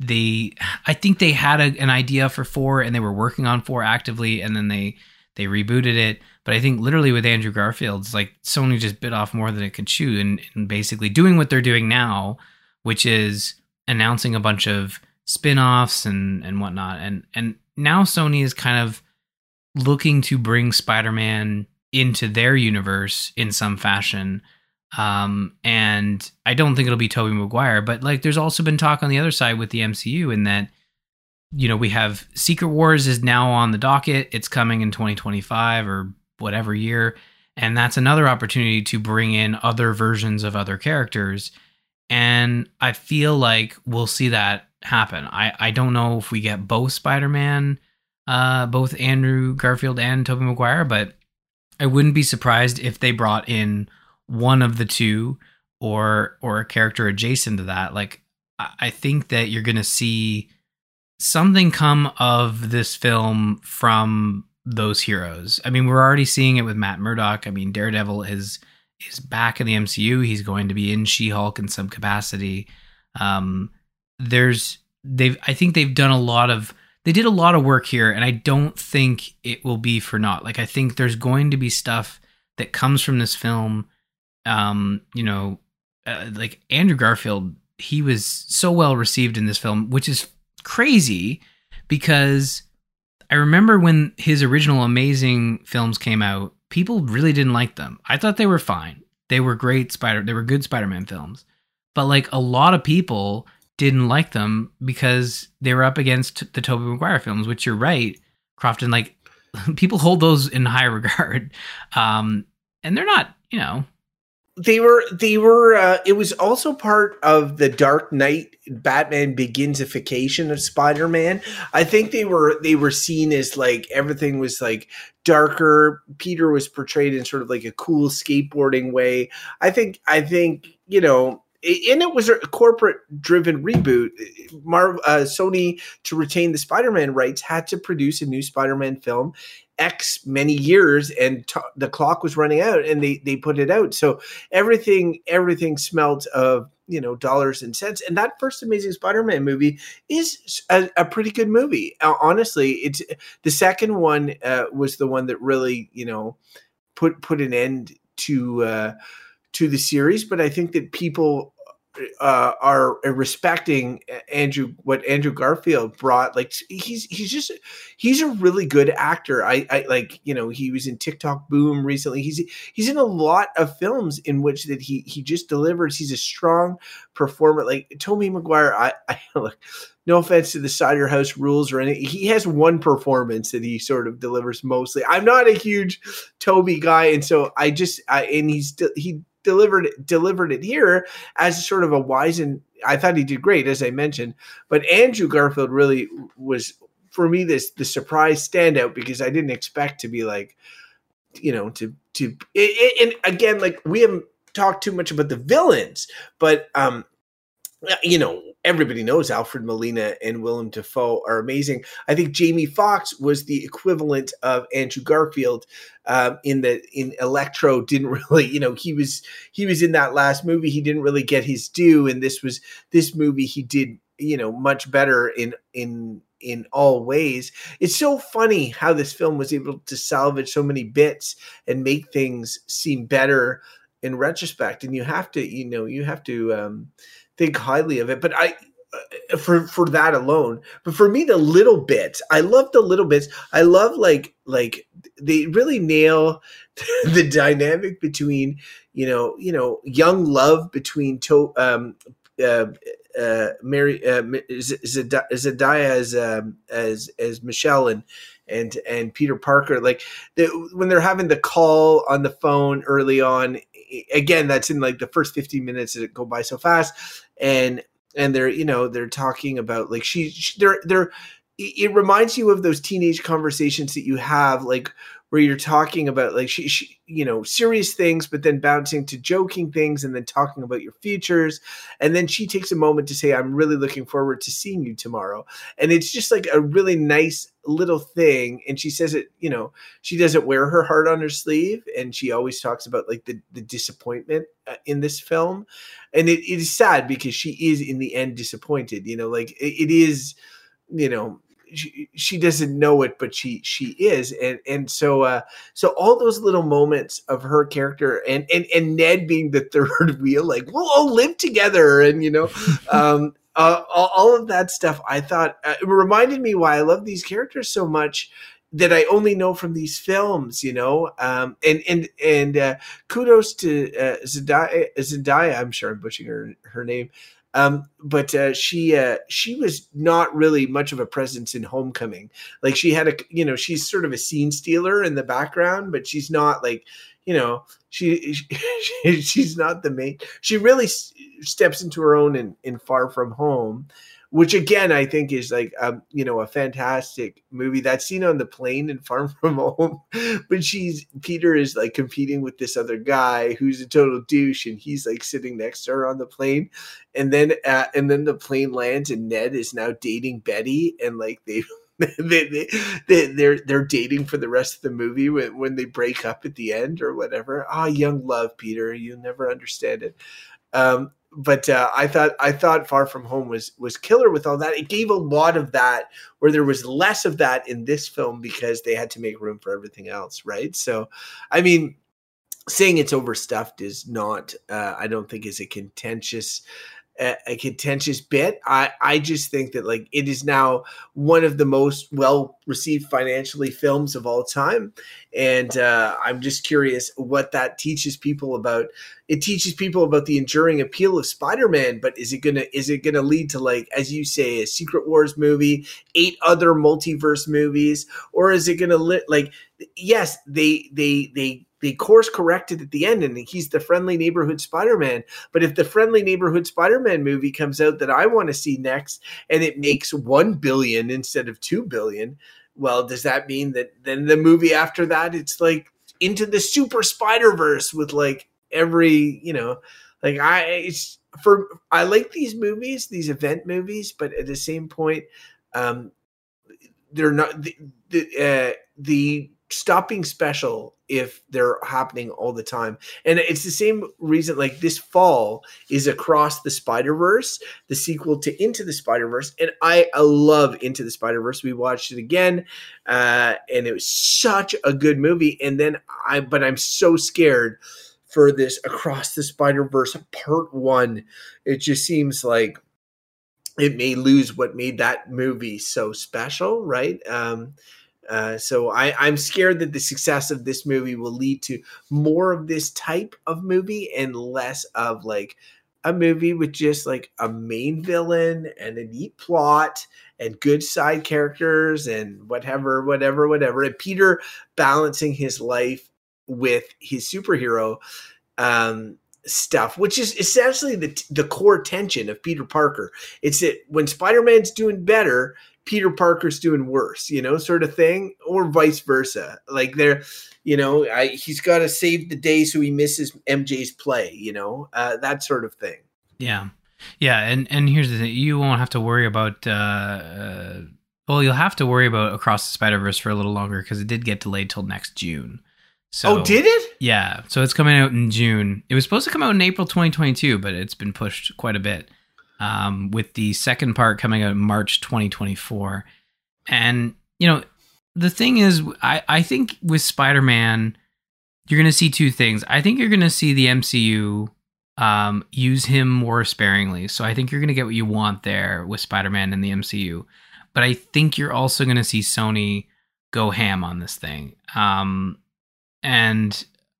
they, I think they had a, an idea for four, and they were working on four actively, and then they, they rebooted it. But I think literally with Andrew Garfield's, like, Sony just bit off more than it could chew, and, and basically doing what they're doing now, which is announcing a bunch of spin-offs and, and whatnot. And, and now Sony is kind of looking to bring Spider-Man into their universe in some fashion. Um, and I don't think it'll be Tobey Maguire, but like there's also been talk on the other side with the M C U in that, you know, we have Secret Wars is now on the docket. It's coming in twenty twenty-five or whatever year. And that's another opportunity to bring in other versions of other characters. And I feel like we'll see that happen. I, I don't know if we get both Spider-Man, uh, both Andrew Garfield and Tobey Maguire, but I wouldn't be surprised if they brought in one of the two or or a character adjacent to that. Like, I think that you're going to see something come of this film from those heroes. I mean, we're already seeing it with Matt Murdock. I mean, Daredevil is is back in the M C U. He's going to be in She-Hulk in some capacity. Um, there's they've I think they've done a lot of they did a lot of work here, and I don't think it will be for naught. Like, I think there's going to be stuff that comes from this film. Um, you know, uh, like Andrew Garfield, he was so well received in this film, which is crazy because I remember when his original Amazing films came out, people really didn't like them. I thought they were fine. They were great Spider, they were good Spider-Man films, but like a lot of people didn't like them because they were up against the Tobey Maguire films, which you're right, Crofton, like people hold those in high regard. Um, and they're not, you know, They were, they were, uh, it was also part of the Dark Knight Batman Beginsification of Spider-Man. I think they were, they were seen as like everything was like darker. Peter was portrayed in sort of like a cool skateboarding way. I think, I think, you know, and it was a corporate driven reboot. Marvel, uh, Sony, to retain the Spider-Man rights, had to produce a new Spider-Man film X many years, and t- the clock was running out, and they they put it out. So everything everything smelled of, you know, dollars and cents. And that first Amazing Spider-Man movie is a, a pretty good movie. Honestly, it's the second one uh, was the one that really, you know, put put an end to uh, to the series. But I think that people uh, are respecting Andrew, what Andrew Garfield brought. Like he's, he's just, he's a really good actor. I, I like, you know, he was in TikTok Boom recently. He's, he's in a lot of films in which that he, he just delivers. He's a strong performer. Like Tobey Maguire, I, I look, no offense to the Cider House Rules or anything. He has one performance that he sort of delivers mostly. I'm not a huge Tobey guy. And so I just, I, and he's, he, delivered delivered it here as sort of a wise, and I thought he did great, as I mentioned. But Andrew Garfield really was, for me, this the surprise standout, because I didn't expect to be like, you know, to to it, it, and again, like we haven't talked too much about the villains, but um you know, everybody knows Alfred Molina and Willem Dafoe are amazing. I think Jamie Foxx was the equivalent of Andrew Garfield um, in the in Electro. Didn't really, you know, he was he was in that last movie. He didn't really get his due, and this was this movie he did, you know, much better in in in all ways. It's so funny how this film was able to salvage so many bits and make things seem better in retrospect. And you have to, you know, you have to. Um, think highly of it, but I uh, for for that alone. But for me, the little bits, I love the little bits. I love like like they really nail the dynamic between you know you know young love between to um uh, uh Mary uh, Zendaya as um, as as Michelle and and and Peter Parker. Like the, when they're having the call on the phone early on. Again, that's in like the first fifteen minutes that go by so fast. And, and they're, you know, they're talking about like, she, she they're, they're, it reminds you of those teenage conversations that you have, like where you're talking about like, she, she, you know, serious things, but then bouncing to joking things and then talking about your futures. And then she takes a moment to say, I'm really looking forward to seeing you tomorrow. And it's just like a really nice little thing. And she says it, you know, she doesn't wear her heart on her sleeve. And she always talks about like the, the disappointment in this film. And it, it is sad because she is in the end disappointed, you know, like it, it is, you know, She, she doesn't know it, but she she is, and and so uh, so all those little moments of her character and and and Ned being the third wheel, like we'll all live together, and you know, um, uh, all, all of that stuff, I thought uh, it reminded me why I love these characters so much that I only know from these films, you know, um, and and and uh, kudos to uh, Zendaya, Zendaya. I'm sure I'm butchering her her name, um, but uh, she uh, she was not really much of a presence in Homecoming. Like she had a, you know, she's sort of a scene stealer in the background, but she's not like, you know, she, she she's not the main. She really s- steps into her own in, in Far From Home. Which again, I think is like, um, you know, a fantastic movie. That scene on the plane in Far From Home, but she's Peter is like competing with this other guy who's a total douche, and he's like sitting next to her on the plane, and then uh, and then the plane lands, and Ned is now dating Betty, and like they they they, they they're they're dating for the rest of the movie when when they break up at the end or whatever. Ah, oh, young love, Peter, you'll never understand it. Um, But uh, I thought I thought Far From Home was was killer with all that. It gave a lot of that, where there was less of that in this film because they had to make room for everything else, right? So, I mean, saying it's overstuffed is not, uh, I don't think, is a contentious a, a contentious bit. I I just think that like it is now one of the most well received financially films of all time, and uh, I'm just curious what that teaches people about. It teaches people about the enduring appeal of Spider-Man, but is it gonna is it gonna lead to, like, as you say, a Secret Wars movie, eight other multiverse movies, or is it gonna li- like yes, they they they they course corrected at the end, and he's the friendly neighborhood Spider-Man. But if the friendly neighborhood Spider-Man movie comes out that I want to see next, and it makes one billion instead of two billion, well, does that mean that then the movie after that it's like Into the Super Spider-Verse with like every, you know, like I, it's for, I like these movies, these event movies, but at the same point, um, they're not the, the, uh, the stopping special if they're happening all the time. And it's the same reason, like this fall is Across the Spider-Verse, the sequel to Into the Spider-Verse. And I, I love Into the Spider-Verse. We watched it again. Uh, and it was such a good movie. And then I, but I'm so scared for this Across the Spider-Verse Part One. It just seems like it may lose what made that movie so special, right? Um, uh, so I, I'm scared that the success of this movie will lead to more of this type of movie and less of like a movie with just like a main villain and a neat plot and good side characters and whatever, whatever, whatever. And Peter balancing his life with his superhero um, stuff, which is essentially the the core tension of Peter Parker. It's that when Spider-Man's doing better, Peter Parker's doing worse, you know, sort of thing, or vice versa. Like they're, you know, I, he's got to save the day so he misses M J's play, you know, uh, that sort of thing. Yeah, yeah, and and here's the thing: you won't have to worry about. Uh, uh, well, you'll have to worry about Across the Spider-Verse for a little longer because it did get delayed till next June. So, oh, did it? Yeah. So it's coming out in June. It was supposed to come out in April twenty twenty-two, but it's been pushed quite a bit, um, with the second part coming out in March twenty twenty-four. And, you know, the thing is, I, I think with Spider-Man, you're going to see two things. I think you're going to see the M C U um, use him more sparingly. So I think you're going to get what you want there with Spider-Man and the M C U. But I think you're also going to see Sony go ham on this thing. Um And,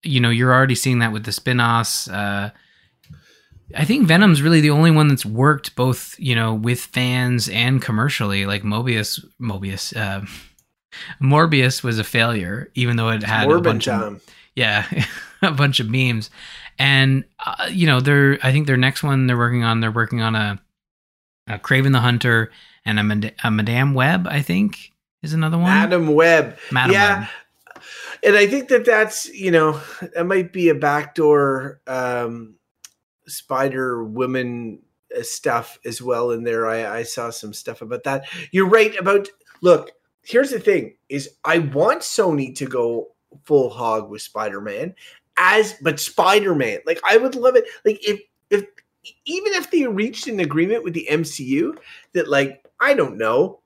you know, you're already seeing that with the spin-offs. Uh, I think Venom's really the only one that's worked both, you know, with fans and commercially. Like Mobius, Mobius, uh, Morbius was a failure, even though it had a bunch of, yeah, a bunch of memes. And, uh, you know, they're, I think their next one they're working on, they're working on a, a Kraven the Hunter and a, Mad- a Madame Web, I think, is another one. Madame Web. Madame yeah. Web. And I think that that's, you know, that might be a backdoor um, Spider-Woman stuff as well in there. I, I saw some stuff about that. You're right about, look, here's the thing is I want Sony to go full hog with Spider-Man as, but Spider-Man, like I would love it. Like if, if, even if they reached an agreement with the M C U that like, I don't know,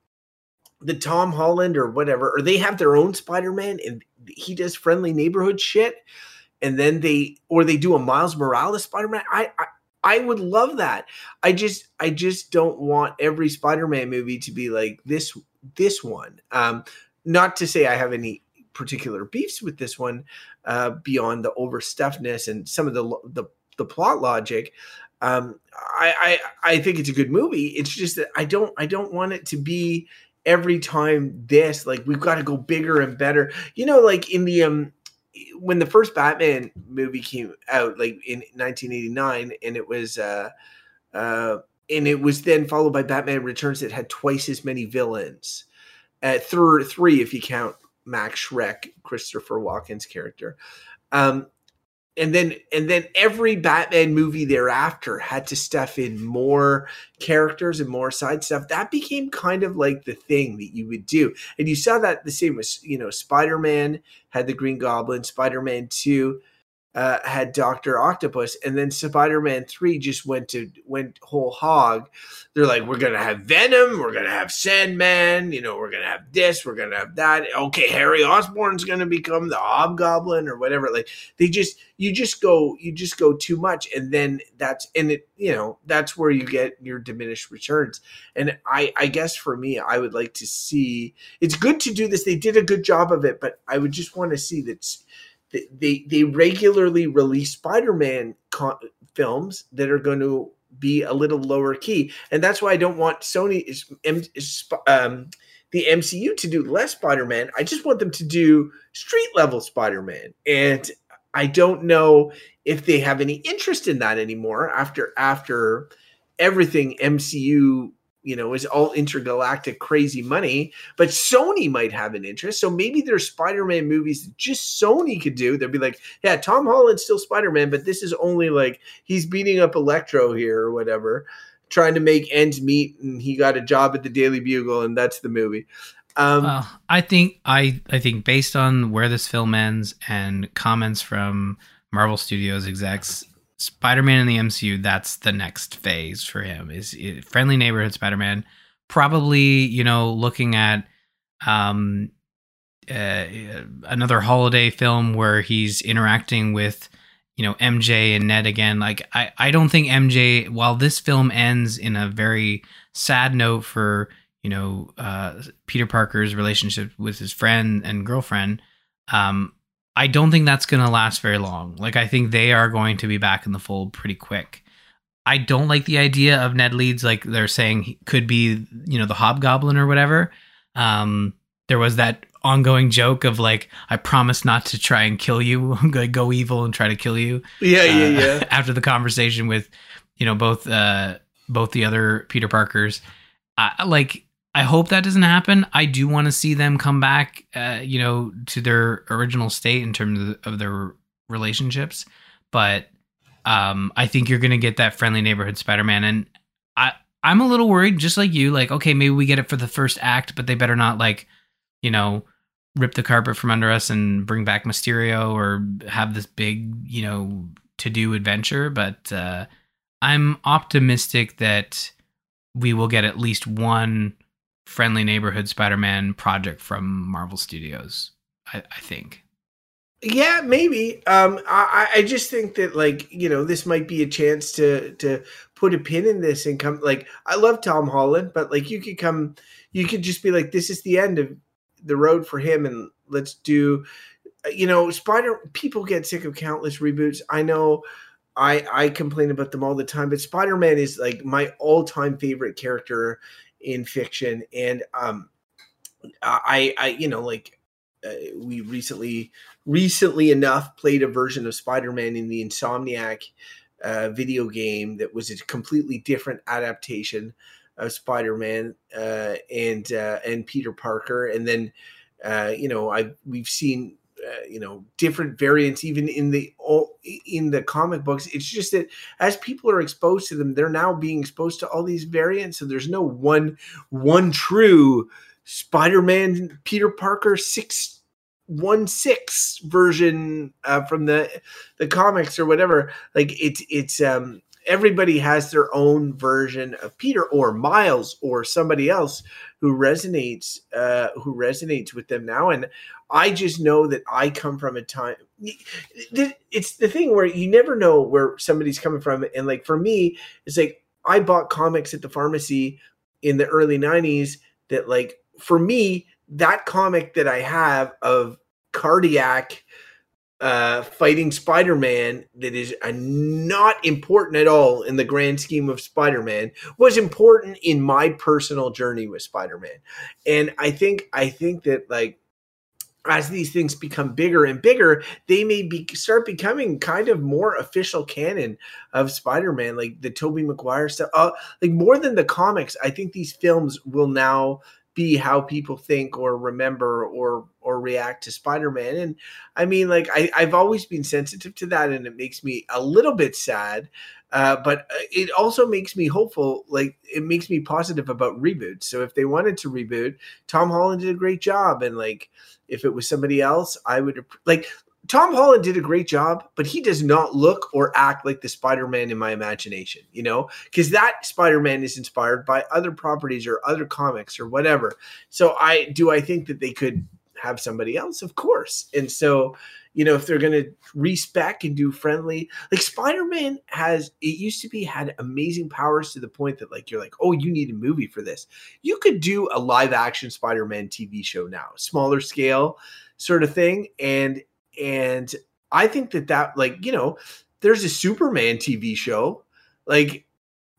the Tom Holland or whatever, or they have their own Spider-Man and he does friendly neighborhood shit. And then they, or they do a Miles Morales Spider-Man. I, I, I would love that. I just, I just don't want every Spider-Man movie to be like this, this one. Um, not to say I have any particular beefs with this one, uh, beyond the overstuffedness and some of the, the, the plot logic. Um, I, I, I think it's a good movie. It's just that I don't, I don't want it to be every time this, like, we've got to go bigger and better, you know, like in the, um, when the first Batman movie came out, like in nineteen eighty-nine, and it was, uh, uh, and it was then followed by Batman Returns that had twice as many villains, uh, three, three, if you count Max Schreck, Christopher Walken's character. Um, And then, and then every Batman movie thereafter had to stuff in more characters and more side stuff. That became kind of like the thing that you would do. And you saw that the same with, you know, Spider-Man had the Green Goblin, Spider-Man two uh, had Doctor Octopus, and then Spider-Man three just went to went whole hog. They're like, we're gonna have Venom, we're gonna have Sandman, you know, we're gonna have this, we're gonna have that. Okay, Harry Osborn's gonna become the Hobgoblin or whatever. Like, they just you just go you just go too much, and then that's and it you know that's where you get your diminished returns. And I I guess for me, I would like to see, it's good to do this. They did a good job of it, but I would just want to see that. They they regularly release Spider-Man co- films that are going to be a little lower key, and that's why I don't want Sony is, is, um, the M C U to do less Spider-Man. I just want them to do street level Spider-Man, and I don't know if they have any interest in that anymore after after everything M C U. You know, is all intergalactic crazy money, but Sony might have an interest. So maybe there's Spider-Man movies that just Sony could do. They'd be like, yeah, Tom Holland's still Spider-Man, but this is only like he's beating up Electro here or whatever, trying to make ends meet, and he got a job at the Daily Bugle, and that's the movie. Um, uh, I think I I think based on where this film ends and comments from Marvel Studios execs, Spider-Man in the M C U, that's the next phase for him, is, is friendly neighborhood Spider-Man, probably, you know, looking at um, uh, another holiday film where he's interacting with, you know, M J and Ned again. Like, I, I don't think M J, while this film ends in a very sad note for, you know, uh, Peter Parker's relationship with his friend and girlfriend, um, I don't think that's going to last very long. Like, I think they are going to be back in the fold pretty quick. I don't like the idea of Ned Leeds, like they're saying he could be, you know, the Hobgoblin or whatever. Um, there was that ongoing joke of like, I promise not to try and kill you. I'm going to go evil and try to kill you. Yeah, uh, yeah, yeah. After the conversation with, you know, both uh, both the other Peter Parkers. I, like... I hope that doesn't happen. I do want to see them come back, uh, you know, to their original state in terms of, of their relationships. But um, I think you're going to get that friendly neighborhood Spider-Man. And I, I'm a little worried, just like you, like, okay, maybe we get it for the first act, but they better not, like, you know, rip the carpet from under us and bring back Mysterio or have this big, you know, to-do adventure. But uh, I'm optimistic that we will get at least one friendly neighborhood Spider-Man project from Marvel Studios, I, I think. Yeah, maybe. Um, I, I just think that, like, you know, this might be a chance to to put a pin in this and come. Like, I love Tom Holland, but like, you could come, you could just be like, this is the end of the road for him, and let's do, you know, Spider. People get sick of countless reboots. I know. I I complain about them all the time, but Spider-Man is like my all-time favorite character in fiction. And um I I you know like uh, we recently recently enough played a version of Spider-Man in the Insomniac uh video game that was a completely different adaptation of Spider-Man uh and uh and Peter Parker, and then uh you know I we've seen Uh, you know, different variants, even in the all, in the comic books. It's just that as people are exposed to them, they're now being exposed to all these variants. So there's no one one true Spider-Man Peter Parker six one six version uh, from the the comics or whatever. Like it's it's um, everybody has their own version of Peter or Miles or somebody else who resonates uh, who resonates with them now. And I just know that I come from a time. It's the thing where you never know where somebody's coming from. And like for me, it's like I bought comics at the pharmacy in the early nineties that like for me, that comic that I have of Cardiac uh, fighting Spider-Man that is uh, not important at all in the grand scheme of Spider-Man was important in my personal journey with Spider-Man. And I think, I think that like, as these things become bigger and bigger, they may be start becoming kind of more official canon of Spider-Man, like the Tobey Maguire stuff. Uh, like more than the comics, I think these films will now be how people think or remember or or react to Spider-Man. And I mean, like I, I've always been sensitive to that, and it makes me a little bit sad. Uh, but it also makes me hopeful. Like it makes me positive about reboots. So if they wanted to reboot, Tom Holland did a great job. And like if it was somebody else, I would like Tom Holland did a great job, but he does not look or act like the Spider-Man in my imagination, you know, because that Spider-Man is inspired by other properties or other comics or whatever. So I do I think that they could have somebody else? Of course. And so, you know, if they're going to respec and do friendly, like Spider-Man has, it used to be had amazing powers to the point that like, you're like, oh, you need a movie for this. You could do a live action Spider-Man T V show now, smaller scale sort of thing. And And I think that that like, you know, there's a Superman T V show, like,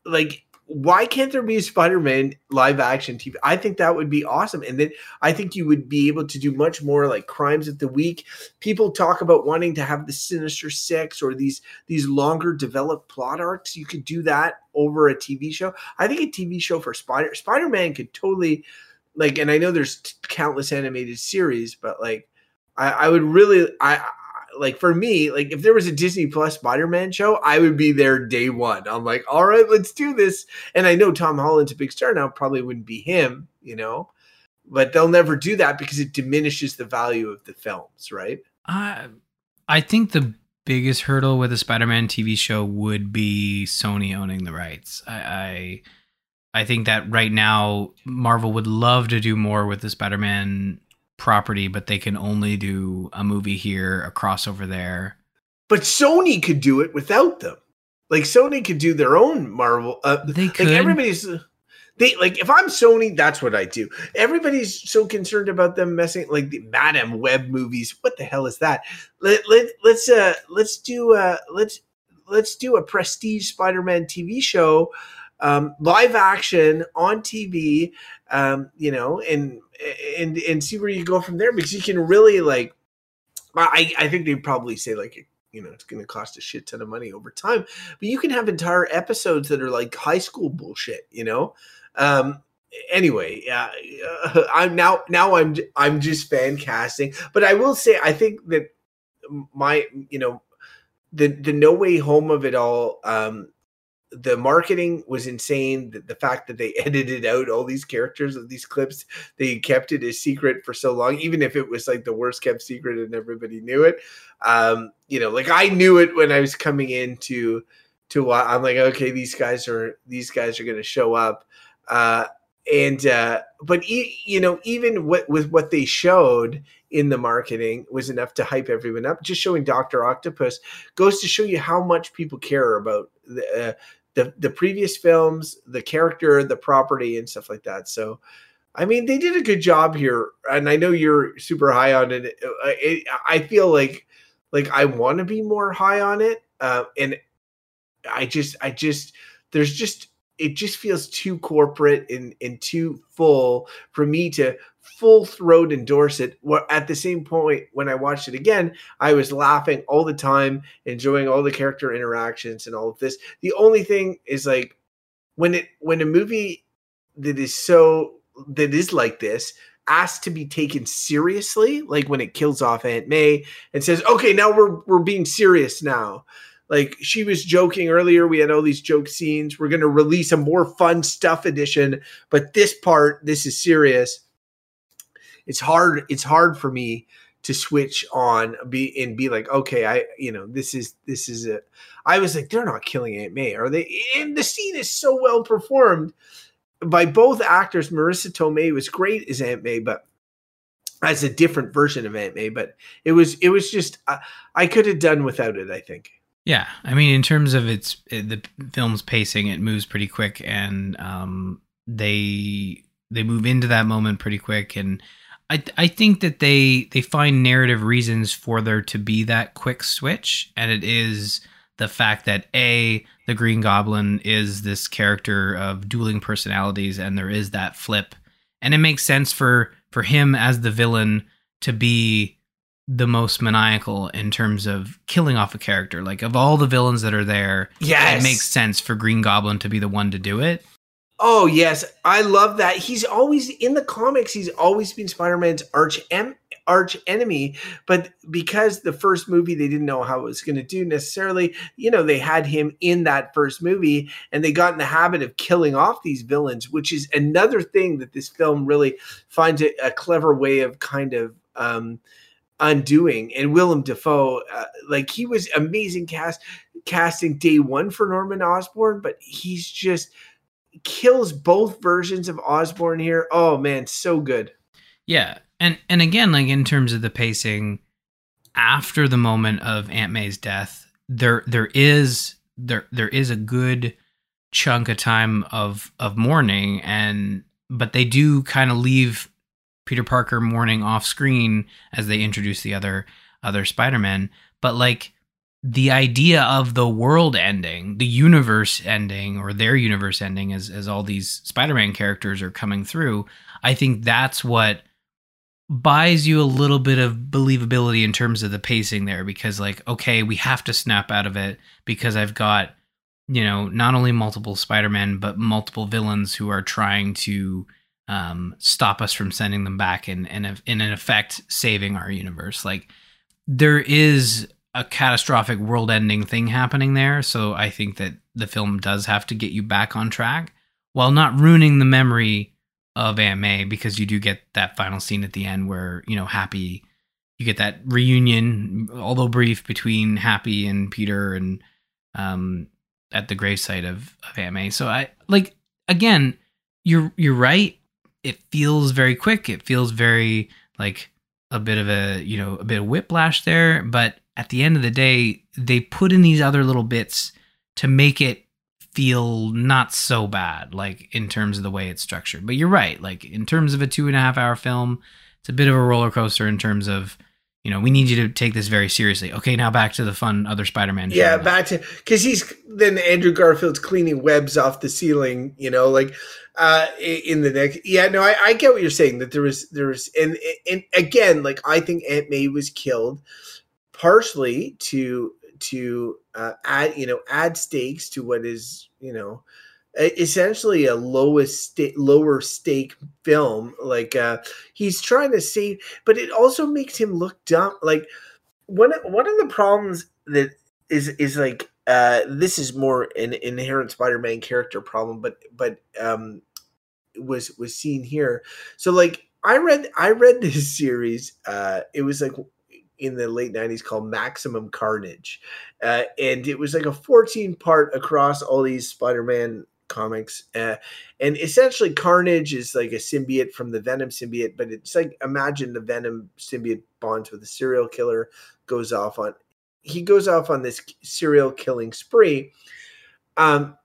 like, why can't there be a Spider-Man live action T V? I think that would be awesome. And then I think you would be able to do much more like Crimes of the Week. People talk about wanting to have the Sinister Six or these, these longer developed plot arcs. You could do that over a T V show. I think a T V show for Spider Spider-Man could totally like, and I know there's countless animated series, but like, I would really, I like for me, like if there was a Disney Plus Spider-Man show, I would be there day one. I'm like, all right, let's do this. And I know Tom Holland's a big star now, probably wouldn't be him, you know, but they'll never do that because it diminishes the value of the films, right? Uh, I think the biggest hurdle with a Spider-Man T V show would be Sony owning the rights. I... I I think that right now, Marvel would love to do more with the Spider-Man property, but they can only do a movie here, a crossover there. But Sony could do it without them. Like Sony could do their own Marvel. Uh, they could. Like everybody's, they like if I'm Sony, that's what I do. Everybody's so concerned about them messing like the Madame Web movies. What the hell is that? Let let let's uh let's do uh let's let's do a prestige Spider-Man T V show, um, live action on T V, um, you know, and. And and see where you go from there, because you can really like, I I think they probably say like, you know, it's going to cost a shit ton of money over time, but you can have entire episodes that are like high school bullshit, you know. Um, anyway, uh, I'm now now I'm I'm just fan casting, but I will say I think that my you know the the No Way Home of it all. Um, The marketing was insane. The, the fact that they edited out all these characters of these clips, they kept it a secret for so long, even if it was like the worst kept secret and everybody knew it. Um, you know, like I knew it when I was coming in to, to, uh, I'm like, okay, these guys are, these guys are going to show up. Uh, and, uh, but e- you know, even what, with what they showed in the marketing was enough to hype everyone up. Just showing Doctor Octopus goes to show you how much people care about the, uh, The, the previous films, the character, the property, and stuff like that. So, I mean, they did a good job here, and I know you're super high on it. I, I feel like, like I want to be more high on it, uh, and I just, I just, there's just, it just feels too corporate and and too full for me to full throat endorse it. At the same point, when I watched it again, I was laughing all the time, enjoying all the character interactions and all of this. The only thing is like when it when a movie that is so that is like this asks to be taken seriously, like when it kills off Aunt May and says, "Okay, now we're we're being serious now." Like she was joking earlier, we had all these joke scenes. We're going to release a more fun stuff edition, but this part, this is serious. It's hard. It's hard for me to switch on be and be like, okay, I, you know, this is, this is a, I was like, they're not killing Aunt May, are they? And the scene is so well performed by both actors. Marissa Tomei was great as Aunt May, but as a different version of Aunt May, but it was it was just I, I could have done without it, I think. Yeah, I mean, in terms of its it, the film's pacing, it moves pretty quick, and um, they they move into that moment pretty quick, and I I think that they they find narrative reasons for there to be that quick switch, and it is the fact that A, the Green Goblin is this character of dueling personalities, and there is that flip, and it makes sense for. for him as the villain to be the most maniacal in terms of killing off a character. Like, of all the villains that are there, yes. It makes sense for Green Goblin to be the one to do it. Oh, yes. I love that. He's always, in the comics, he's always been Spider-Man's arch, em- arch enemy. But because the first movie, they didn't know how it was going to do necessarily, you know, they had him in that first movie, and they got in the habit of killing off these villains, which is another thing that this film really finds a, a clever way of kind of um, undoing. And Willem Dafoe, uh, like, he was amazing cast casting day one for Norman Osborn, but he's just... kills both versions of Osborn here. Oh man, so good. Yeah. And and again, like in terms of the pacing, after the moment of Aunt May's death, there there is there there is a good chunk of time of of mourning, and but they do kind of leave Peter Parker mourning off screen as they introduce the other other Spider-Man. But like the idea of the world ending, the universe ending, or their universe ending as, as all these Spider-Man characters are coming through, I think that's what buys you a little bit of believability in terms of the pacing there, because like, okay, we have to snap out of it because I've got, you know, not only multiple Spider-Men, but multiple villains who are trying to um, stop us from sending them back and, and, and in effect, saving our universe. Like, there is... a catastrophic world-ending thing happening there, so I think that the film does have to get you back on track while not ruining the memory of Aunt May, because you do get that final scene at the end where, you know, Happy, you get that reunion, although brief, between Happy and Peter and um, at the gravesite of, of Aunt May. So I, like, again, you're you're right. It feels very quick. It feels very, like, a bit of a, you know, a bit of whiplash there, but at the end of the day, they put in these other little bits to make it feel not so bad, like in terms of the way it's structured. But you're right, like in terms of a two and a half hour film, it's a bit of a roller coaster in terms of, you know, we need you to take this very seriously. Okay, now back to the fun other Spider-Man. Yeah, back to, because he's, then Andrew Garfield's cleaning webs off the ceiling, you know, like uh, in the next. Yeah, no, I, I get what you're saying, that there was, there was, and, and again, like I think Aunt May was killed partially to to uh, add you know add stakes to what is, you know, essentially a lowest sta- lower stake film. Like uh, he's trying to save, but it also makes him look dumb. Like one one of the problems that is is like uh, this is more an inherent Spider-Man character problem, but but um, was was seen here. So like I read I read this series. Uh, it was like. in the late nineties called Maximum Carnage. Uh, and it was like a fourteen part across all these Spider-Man comics. Uh, and essentially Carnage is like a symbiote from the Venom symbiote, but it's like, imagine the Venom symbiote bonds with a serial killer, goes off on, he goes off on this serial killing spree. Um,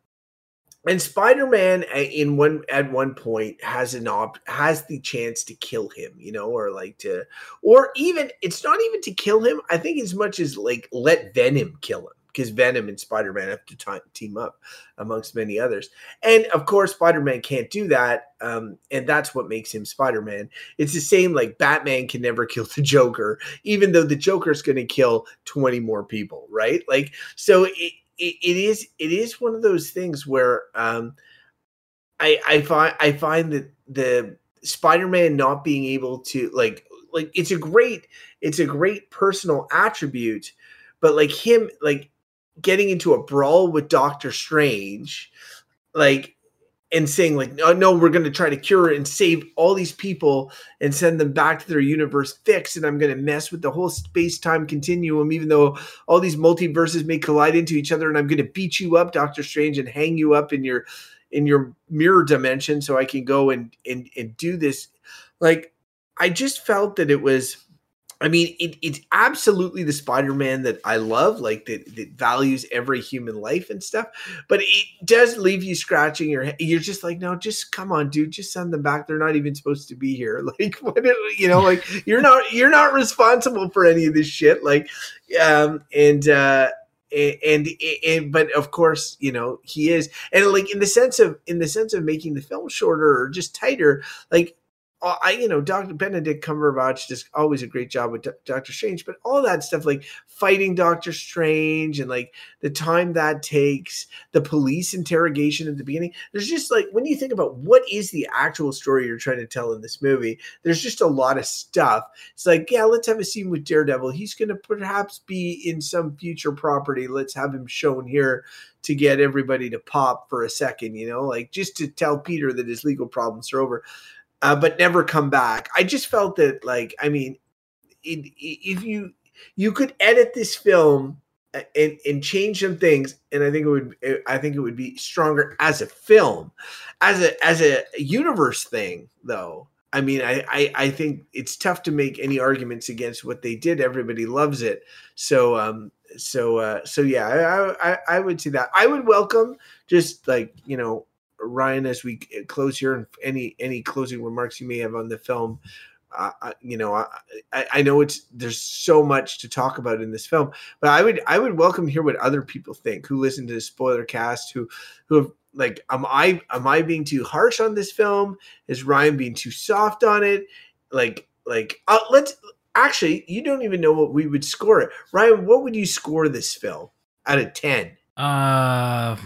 And Spider-Man in one at one point has an op has the chance to kill him, you know, or like to, or even it's not even to kill him. I think as much as like let Venom kill him, because Venom and Spider-Man have to t- team up amongst many others. And of course, Spider-Man can't do that. Um, and that's what makes him Spider-Man. It's the same, like Batman can never kill the Joker, even though the Joker is going to kill twenty more people. Right. Like, so it, It, it is it is one of those things where um, I I find I find that the Spider-Man not being able to like like it's a great it's a great personal attribute, but like him like getting into a brawl with Doctor Strange, like and saying like no no we're going to try to cure and save all these people and send them back to their universe fixed, and I'm going to mess with the whole space-time continuum even though all these multiverses may collide into each other, and I'm going to beat you up, Doctor Strange, and hang you up in your in your mirror dimension so I can go and and, and do this. Like I just felt that it was, I mean, it, it's absolutely the Spider-Man that I love, like that, that values every human life and stuff. But it does leave you scratching your head. You're just like, no, just come on, dude, just send them back. They're not even supposed to be here. Like, what, you know, like you're not you're not responsible for any of this shit. Like, um, and uh, and, and and but of course, you know, he is, and like in the sense of in the sense of making the film shorter or just tighter, like. I, you know, Doctor Benedict Cumberbatch does always a great job with Doctor Strange, but all that stuff like fighting Doctor Strange and like the time that takes, the police interrogation at the beginning. There's just like, when you think about what is the actual story you're trying to tell in this movie, there's just a lot of stuff. It's like, yeah, let's have a scene with Daredevil. He's going to perhaps be in some future property. Let's have him shown here to get everybody to pop for a second, you know, like just to tell Peter that his legal problems are over. Uh, but never come back. I just felt that, like, I mean, it, it, if you you could edit this film and, and change some things, and I think it would, I think it would be stronger as a film, as a as a universe thing, though. I mean, I, I, I think it's tough to make any arguments against what they did. Everybody loves it, so um, so uh, so yeah, I, I I would say that I would welcome just like you know. Ryan, as we close here, and any any closing remarks you may have on the film, uh, I, you know, I, I I know it's there's so much to talk about in this film, but I would I would welcome to hear what other people think who listen to the spoiler cast, who who have, like, am I am I being too harsh on this film? Is Ryan being too soft on it? Like like uh, let's actually, you don't even know what we would score it. Ryan, what would you score this film out of ten? Uh.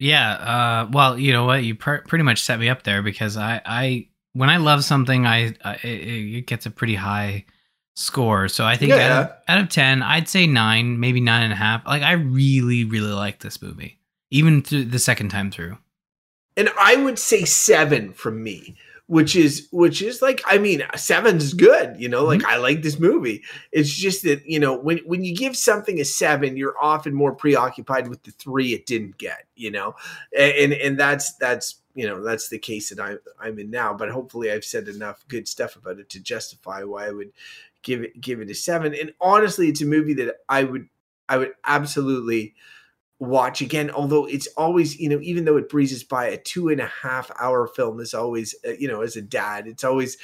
Yeah, uh, well, you know what? You pr- pretty much set me up there because I, I when I love something, I, I it, it gets a pretty high score. So I think yeah. out, of, out of ten, I'd say nine, maybe nine and a half. Like I really, really like this movie, even through the second time through. And I would say seven from me, which is which is like I mean, seven's good, you know. Like mm-hmm. I like this movie. It's just that you know when when you give something a seven, you're often more preoccupied with the three it didn't get. You know, and and that's that's you know that's the case that I'm I'm in now. But hopefully, I've said enough good stuff about it to justify why I would give it give it a seven. And honestly, it's a movie that I would I would absolutely watch again. Although it's always you know even though it breezes by, a two and a half hour film is always you know as a dad, it's always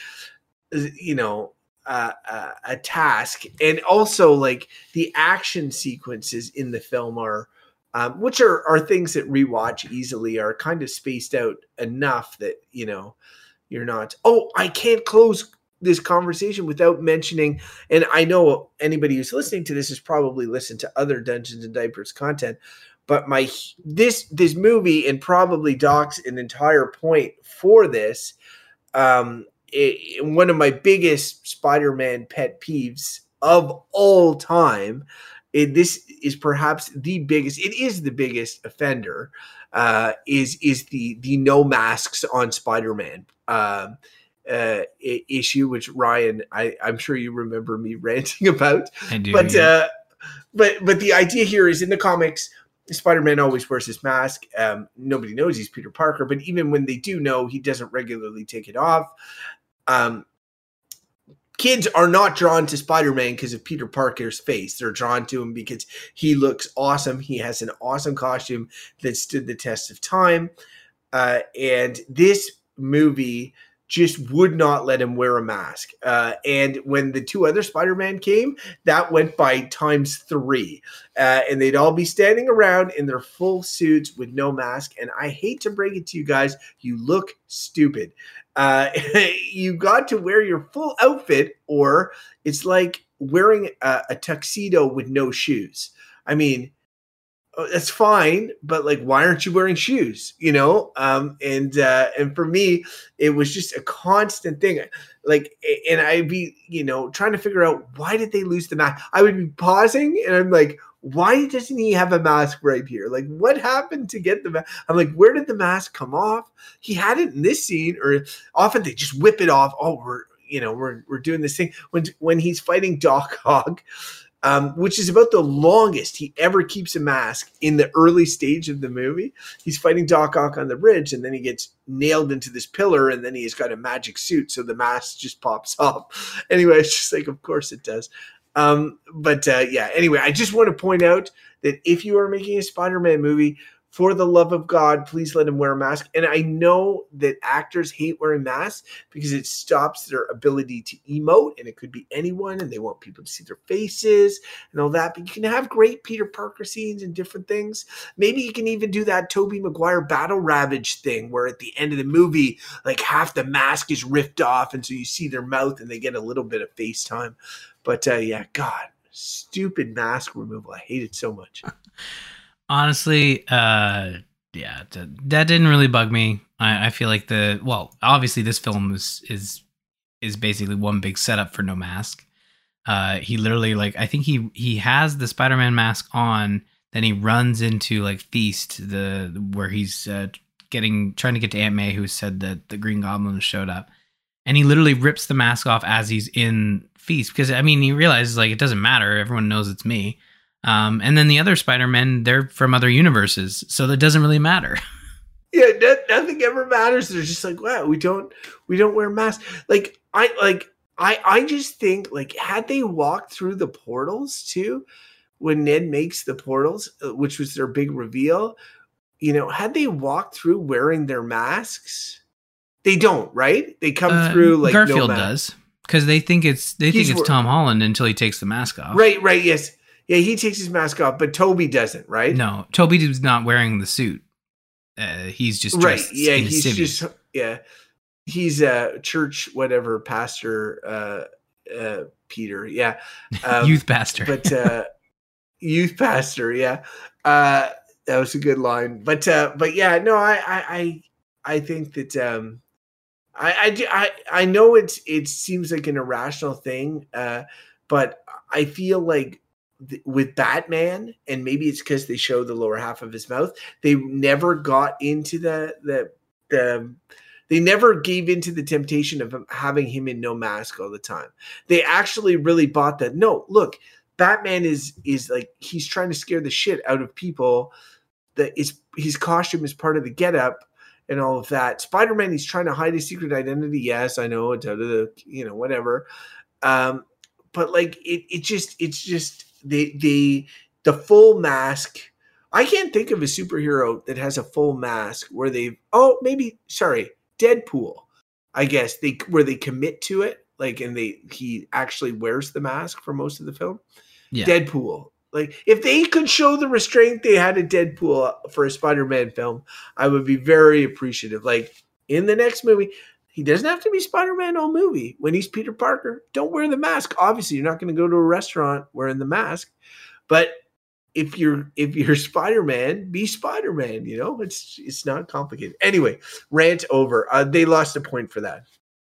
you know. Uh, uh, a task. And also like the action sequences in the film are, um, which are, are things that rewatch easily, are kind of spaced out enough that, you know, you're not, oh, I can't close this conversation without mentioning, and I know anybody who's listening to this has probably listened to other Dungeons and Diapers content, but my, this, this movie, and probably Doc's an entire point for this, um, It, one of my biggest Spider-Man pet peeves of all time. It, this is perhaps the biggest. It is the biggest offender. Uh, is is the the no masks on Spider-Man uh, uh, issue, which Ryan, I, I'm sure you remember me ranting about. I do. But yeah. uh, but but the idea here is in the comics, Spider-Man always wears his mask. Um, nobody knows he's Peter Parker, but even when they do know, he doesn't regularly take it off. Um, kids are not drawn to Spider-Man because of Peter Parker's face. They're drawn to him because he looks awesome. He has an awesome costume that stood the test of time. Uh, and this movie just would not let him wear a mask. Uh, and when the two other Spider-Man came, that went by times three. Uh, and they'd all be standing around in their full suits with no mask. And I hate to break it to you guys, you look stupid. Uh, you got to wear your full outfit, or it's like wearing a, a tuxedo with no shoes. I mean, that's fine, but like, why aren't you wearing shoes? You know, um, and uh, and for me, it was just a constant thing. Like, and I'd be, you know, trying to figure out why did they lose the mask. I would be pausing, and I'm like, why doesn't he have a mask right here? Like, what happened to get the mask? I'm like, where did the mask come off? He had it in this scene, or often they just whip it off. Oh, we're, you know, we're we're doing this thing when when he's fighting Doc Ock. um, which is about the longest he ever keeps a mask in the early stage of the movie. He's fighting Doc Ock on the bridge, and then he gets nailed into this pillar, and then he's got a magic suit, so the mask just pops off. Anyway, it's just like, of course it does. Um, but uh, yeah, anyway, I just want to point out that if you are making a Spider-Man movie, for the love of God, please let him wear a mask. And I know that actors hate wearing masks because it stops their ability to emote, and it could be anyone, and they want people to see their faces and all that. But you can have great Peter Parker scenes and different things. Maybe you can even do that Tobey Maguire Battle Ravage thing where at the end of the movie, like half the mask is ripped off, and so you see their mouth and they get a little bit of face time. But uh, yeah, God, stupid mask removal. I hate it so much. Honestly, uh, yeah, that didn't really bug me. I, I feel like the, well, obviously this film is is is basically one big setup for no mask. Uh, he literally, like, I think he, he has the Spider-Man mask on, then he runs into, like, Feast, the where he's uh, getting trying to get to Aunt May, who said that the Green Goblin showed up. And he literally rips the mask off as he's in Feast, because, I mean, he realizes, like, it doesn't matter. Everyone knows it's me. Um, and then the other Spider-Men, they're from other universes, so that doesn't really matter. Yeah, no, nothing ever matters. They're just like, wow, we don't, we don't wear masks. Like I, like I, I just think, like, had they walked through the portals too, when Ned makes the portals, which was their big reveal, you know, had they walked through wearing their masks? They don't, right? They come uh, through like Garfield no does, because they think it's they He's think it's wor- Tom Holland until he takes the mask off. Right, right, yes. Yeah, he takes his mask off, but Toby doesn't, right? No, Toby's not wearing the suit. Uh, he's just dressed right. Yeah, in he's civvy. just yeah, he's a church whatever pastor, uh, uh, Peter. Yeah, um, youth pastor, but uh, youth pastor. Yeah, uh, that was a good line. But uh, but yeah, no, I I I, I think that um, I, I I I know it's it seems like an irrational thing, uh, but I feel like. With Batman, and maybe it's because they show the lower half of his mouth, they never got into the, the the they never gave into the temptation of having him in no mask all the time. They actually really bought that. No, look, Batman is is like, he's trying to scare the shit out of people. That is, his costume is part of the getup and all of that. Spider-Man, he's trying to hide his secret identity. Yes, I know, you know, whatever. Um, but like it, it just, it's just. The the the full mask. I can't think of a superhero that has a full mask where they. Oh, maybe sorry, Deadpool. I guess they where they commit to it, like, and they he actually wears the mask for most of the film. Yeah. Deadpool. Like, if they could show the restraint they had in Deadpool for a Spider-Man film, I would be very appreciative. Like, in the next movie. He doesn't have to be Spider-Man all movie. When he's Peter Parker, don't wear the mask. Obviously, you're not going to go to a restaurant wearing the mask. But if you're if you're Spider-Man, be Spider-Man. You know, it's it's not complicated. Anyway, rant over. Uh, they lost a point for that.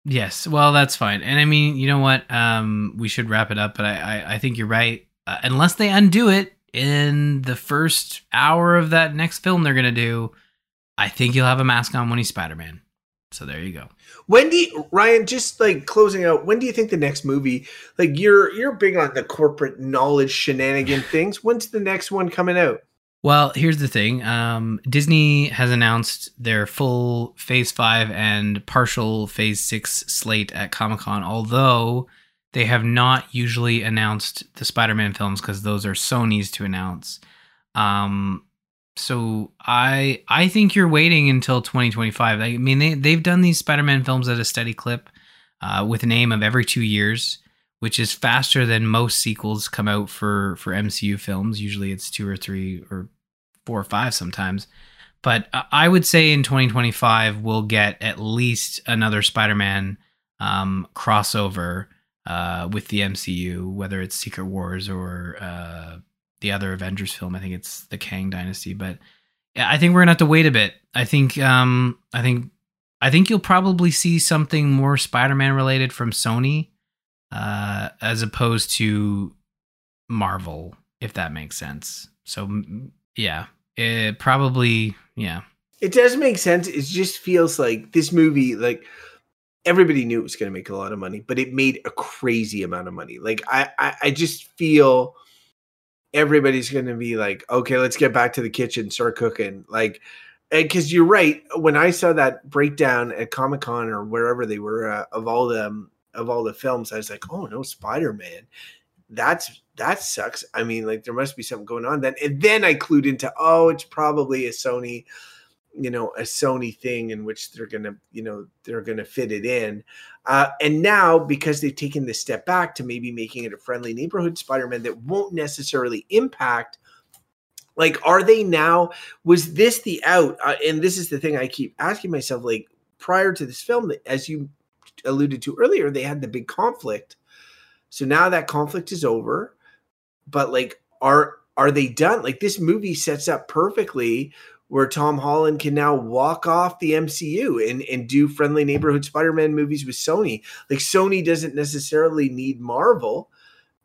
Yes, well, that's fine. And I mean, you know what? Um, we should wrap it up. But I I, I think you're right. Uh, unless they undo it in the first hour of that next film they're going to do, I think he'll have a mask on when he's Spider-Man. So there you go. When do you, Ryan, just like closing out, when do you think the next movie, like you're you're big on the corporate knowledge shenanigan things. When's the next one coming out? Well, here's the thing. Um, Disney has announced their full Phase five and partial Phase six slate at Comic-Con, although they have not usually announced the Spider-Man films because those are Sony's to announce. Um So I I think you're waiting until twenty twenty-five. I mean, they, they've done these Spider-Man films at a steady clip uh, with an aim of every two years, which is faster than most sequels come out for, for M C U films. Usually it's two or three or four or five sometimes. But I would say in twenty twenty-five, we'll get at least another Spider-Man um, crossover uh, with the M C U, whether it's Secret Wars or... Uh, the other Avengers film. I think it's the Kang Dynasty, but I think we're gonna have to wait a bit. I think, um, I think, I think you'll probably see something more Spider-Man related from Sony, uh, as opposed to Marvel, if that makes sense. So yeah, it probably, yeah. It does make sense. It just feels like this movie, like everybody knew it was going to make a lot of money, but it made a crazy amount of money. Like, I, I, I just feel everybody's going to be like, okay, let's get back to the kitchen, start cooking. Like, because you're right. When I saw that breakdown at Comic-Con or wherever they were uh, of all the um, of all the films, I was like, oh no, Spider-Man. That's that sucks. I mean, like, there must be something going on then. And then I clued into, oh, it's probably a Sony, you know, a Sony thing in which they're gonna, you know, they're gonna fit it in. Uh, and now, because they've taken this step back to maybe making it a friendly neighborhood Spider-Man that won't necessarily impact. Like, are they now? Was this the out? Uh, and this is the thing I keep asking myself. Like, prior to this film, as you alluded to earlier, they had the big conflict. So now that conflict is over, but like, are, are they done? Like, this movie sets up perfectly where Tom Holland can now walk off the M C U and, and do friendly neighborhood Spider-Man movies with Sony. Like, Sony doesn't necessarily need Marvel.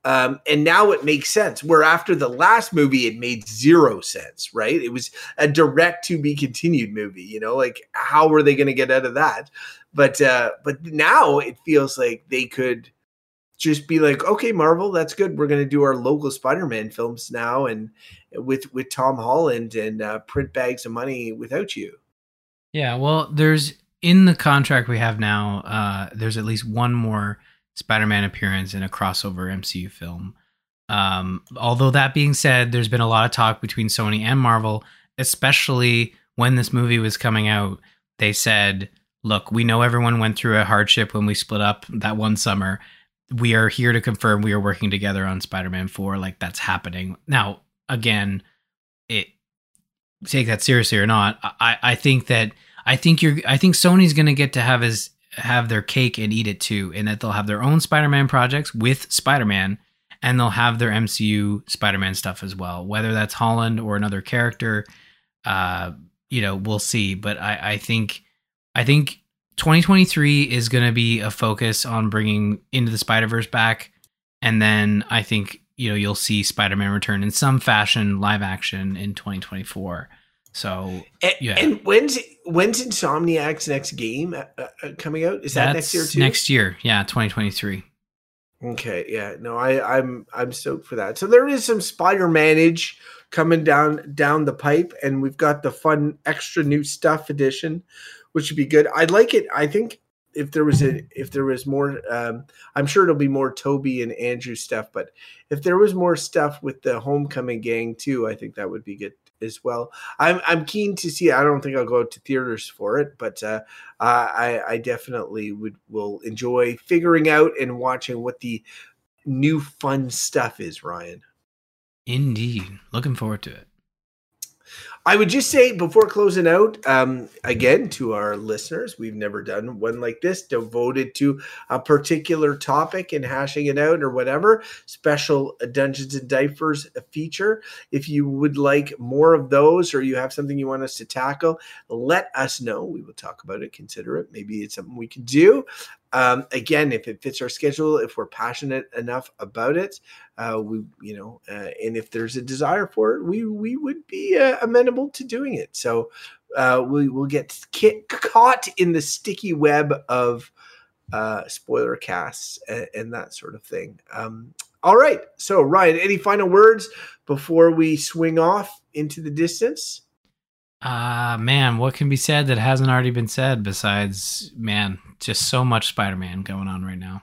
Um, and now it makes sense, where after the last movie, it made zero sense, right? It was a direct to be continued movie, you know, like, how were they going to get out of that? But, uh, but now it feels like they could just be like, okay, Marvel, that's good. We're going to do our local Spider-Man films now, and with with Tom Holland, and uh, print bags of money without you. Yeah, well, there's in the contract we have now, uh, there's at least one more Spider-Man appearance in a crossover M C U film. Um, although that being said, there's been a lot of talk between Sony and Marvel, especially when this movie was coming out. They said, look, we know everyone went through a hardship when we split up that one summer. We are here to confirm we are working together on Spider-Man four. Like, that's happening. Now, again, it take that seriously or not. I, I think that I think you're I think Sony's going to get to have his have their cake and eat it too, and that they'll have their own Spider-Man projects with Spider-Man, and they'll have their M C U Spider-Man stuff as well. Whether that's Holland or another character, uh, you know, we'll see. But I, I think I think. twenty twenty-three is going to be a focus on bringing Into the Spider-Verse back. And then I think, you know, you'll see Spider-Man return in some fashion, live action, in twenty twenty-four. So, and, yeah. And when's, when's Insomniac's next game uh, uh, coming out? Is that That's next year too? Next year. Yeah. twenty twenty-three. Okay. Yeah. No, I, I'm, I'm stoked for that. So there is some Spider-Manage coming down, down the pipe, and we've got the fun extra new stuff edition, which would be good. I'd like it. I think if there was a, if there was more, um, I'm sure it'll be more Toby and Andrew stuff, but if there was more stuff with the Homecoming gang too, I think that would be good as well. I'm, I'm keen to see. I don't think I'll go to theaters for it, but uh, I, I definitely would, will enjoy figuring out and watching what the new fun stuff is, Ryan. Indeed. Looking forward to it. I would just say before closing out, um, again, to our listeners, we've never done one like this devoted to a particular topic and hashing it out or whatever. Special Dungeons and Diapers feature. If you would like more of those, or you have something you want us to tackle, let us know. We will talk about it, consider it. Maybe it's something we can do. Um, again, if it fits our schedule, if we're passionate enough about it, uh, we, you know, uh, and if there's a desire for it, we we would be uh, amenable to doing it. So uh, we will get ki- caught in the sticky web of uh, spoiler casts and, and that sort of thing. Um, all right. So, Ryan, any final words before we swing off into the distance? Uh, man, what can be said that hasn't already been said besides, man, just so much Spider-Man going on right now.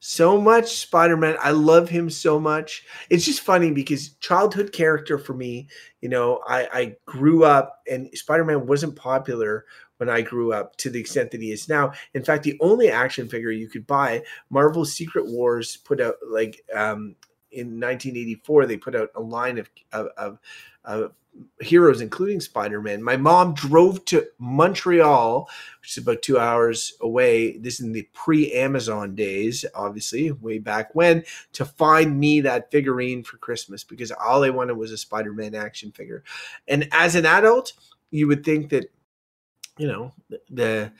So much Spider-Man. I love him so much. It's just funny because childhood character for me, you know, I, I grew up and Spider-Man wasn't popular when I grew up to the extent that he is now. In fact, the only action figure you could buy, Marvel Secret Wars put out like, um, in nineteen eighty-four, they put out a line of, of, of, of heroes, including Spider-Man. My mom drove to Montreal, which is about two hours away. This is in the pre-Amazon days, obviously, way back when, to find me that figurine for Christmas because all I wanted was a Spider-Man action figure. And as an adult, you would think that, you know, the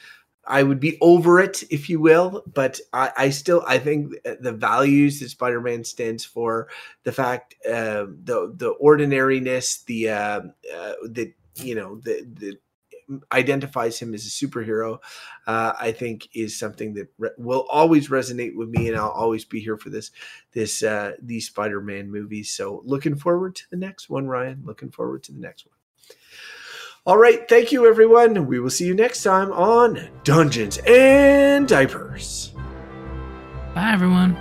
I would be over it, if you will, but I, I still, I think the values that Spider-Man stands for, the fact, uh, the the ordinariness, the, uh, uh, the you know, the, the identifies him as a superhero, uh, I think is something that re- will always resonate with me, and I'll always be here for this, this, uh, these Spider-Man movies. So looking forward to the next one, Ryan. Looking forward to the next one. All right. Thank you, everyone. We will see you next time on Dungeons and Diapers. Bye, everyone.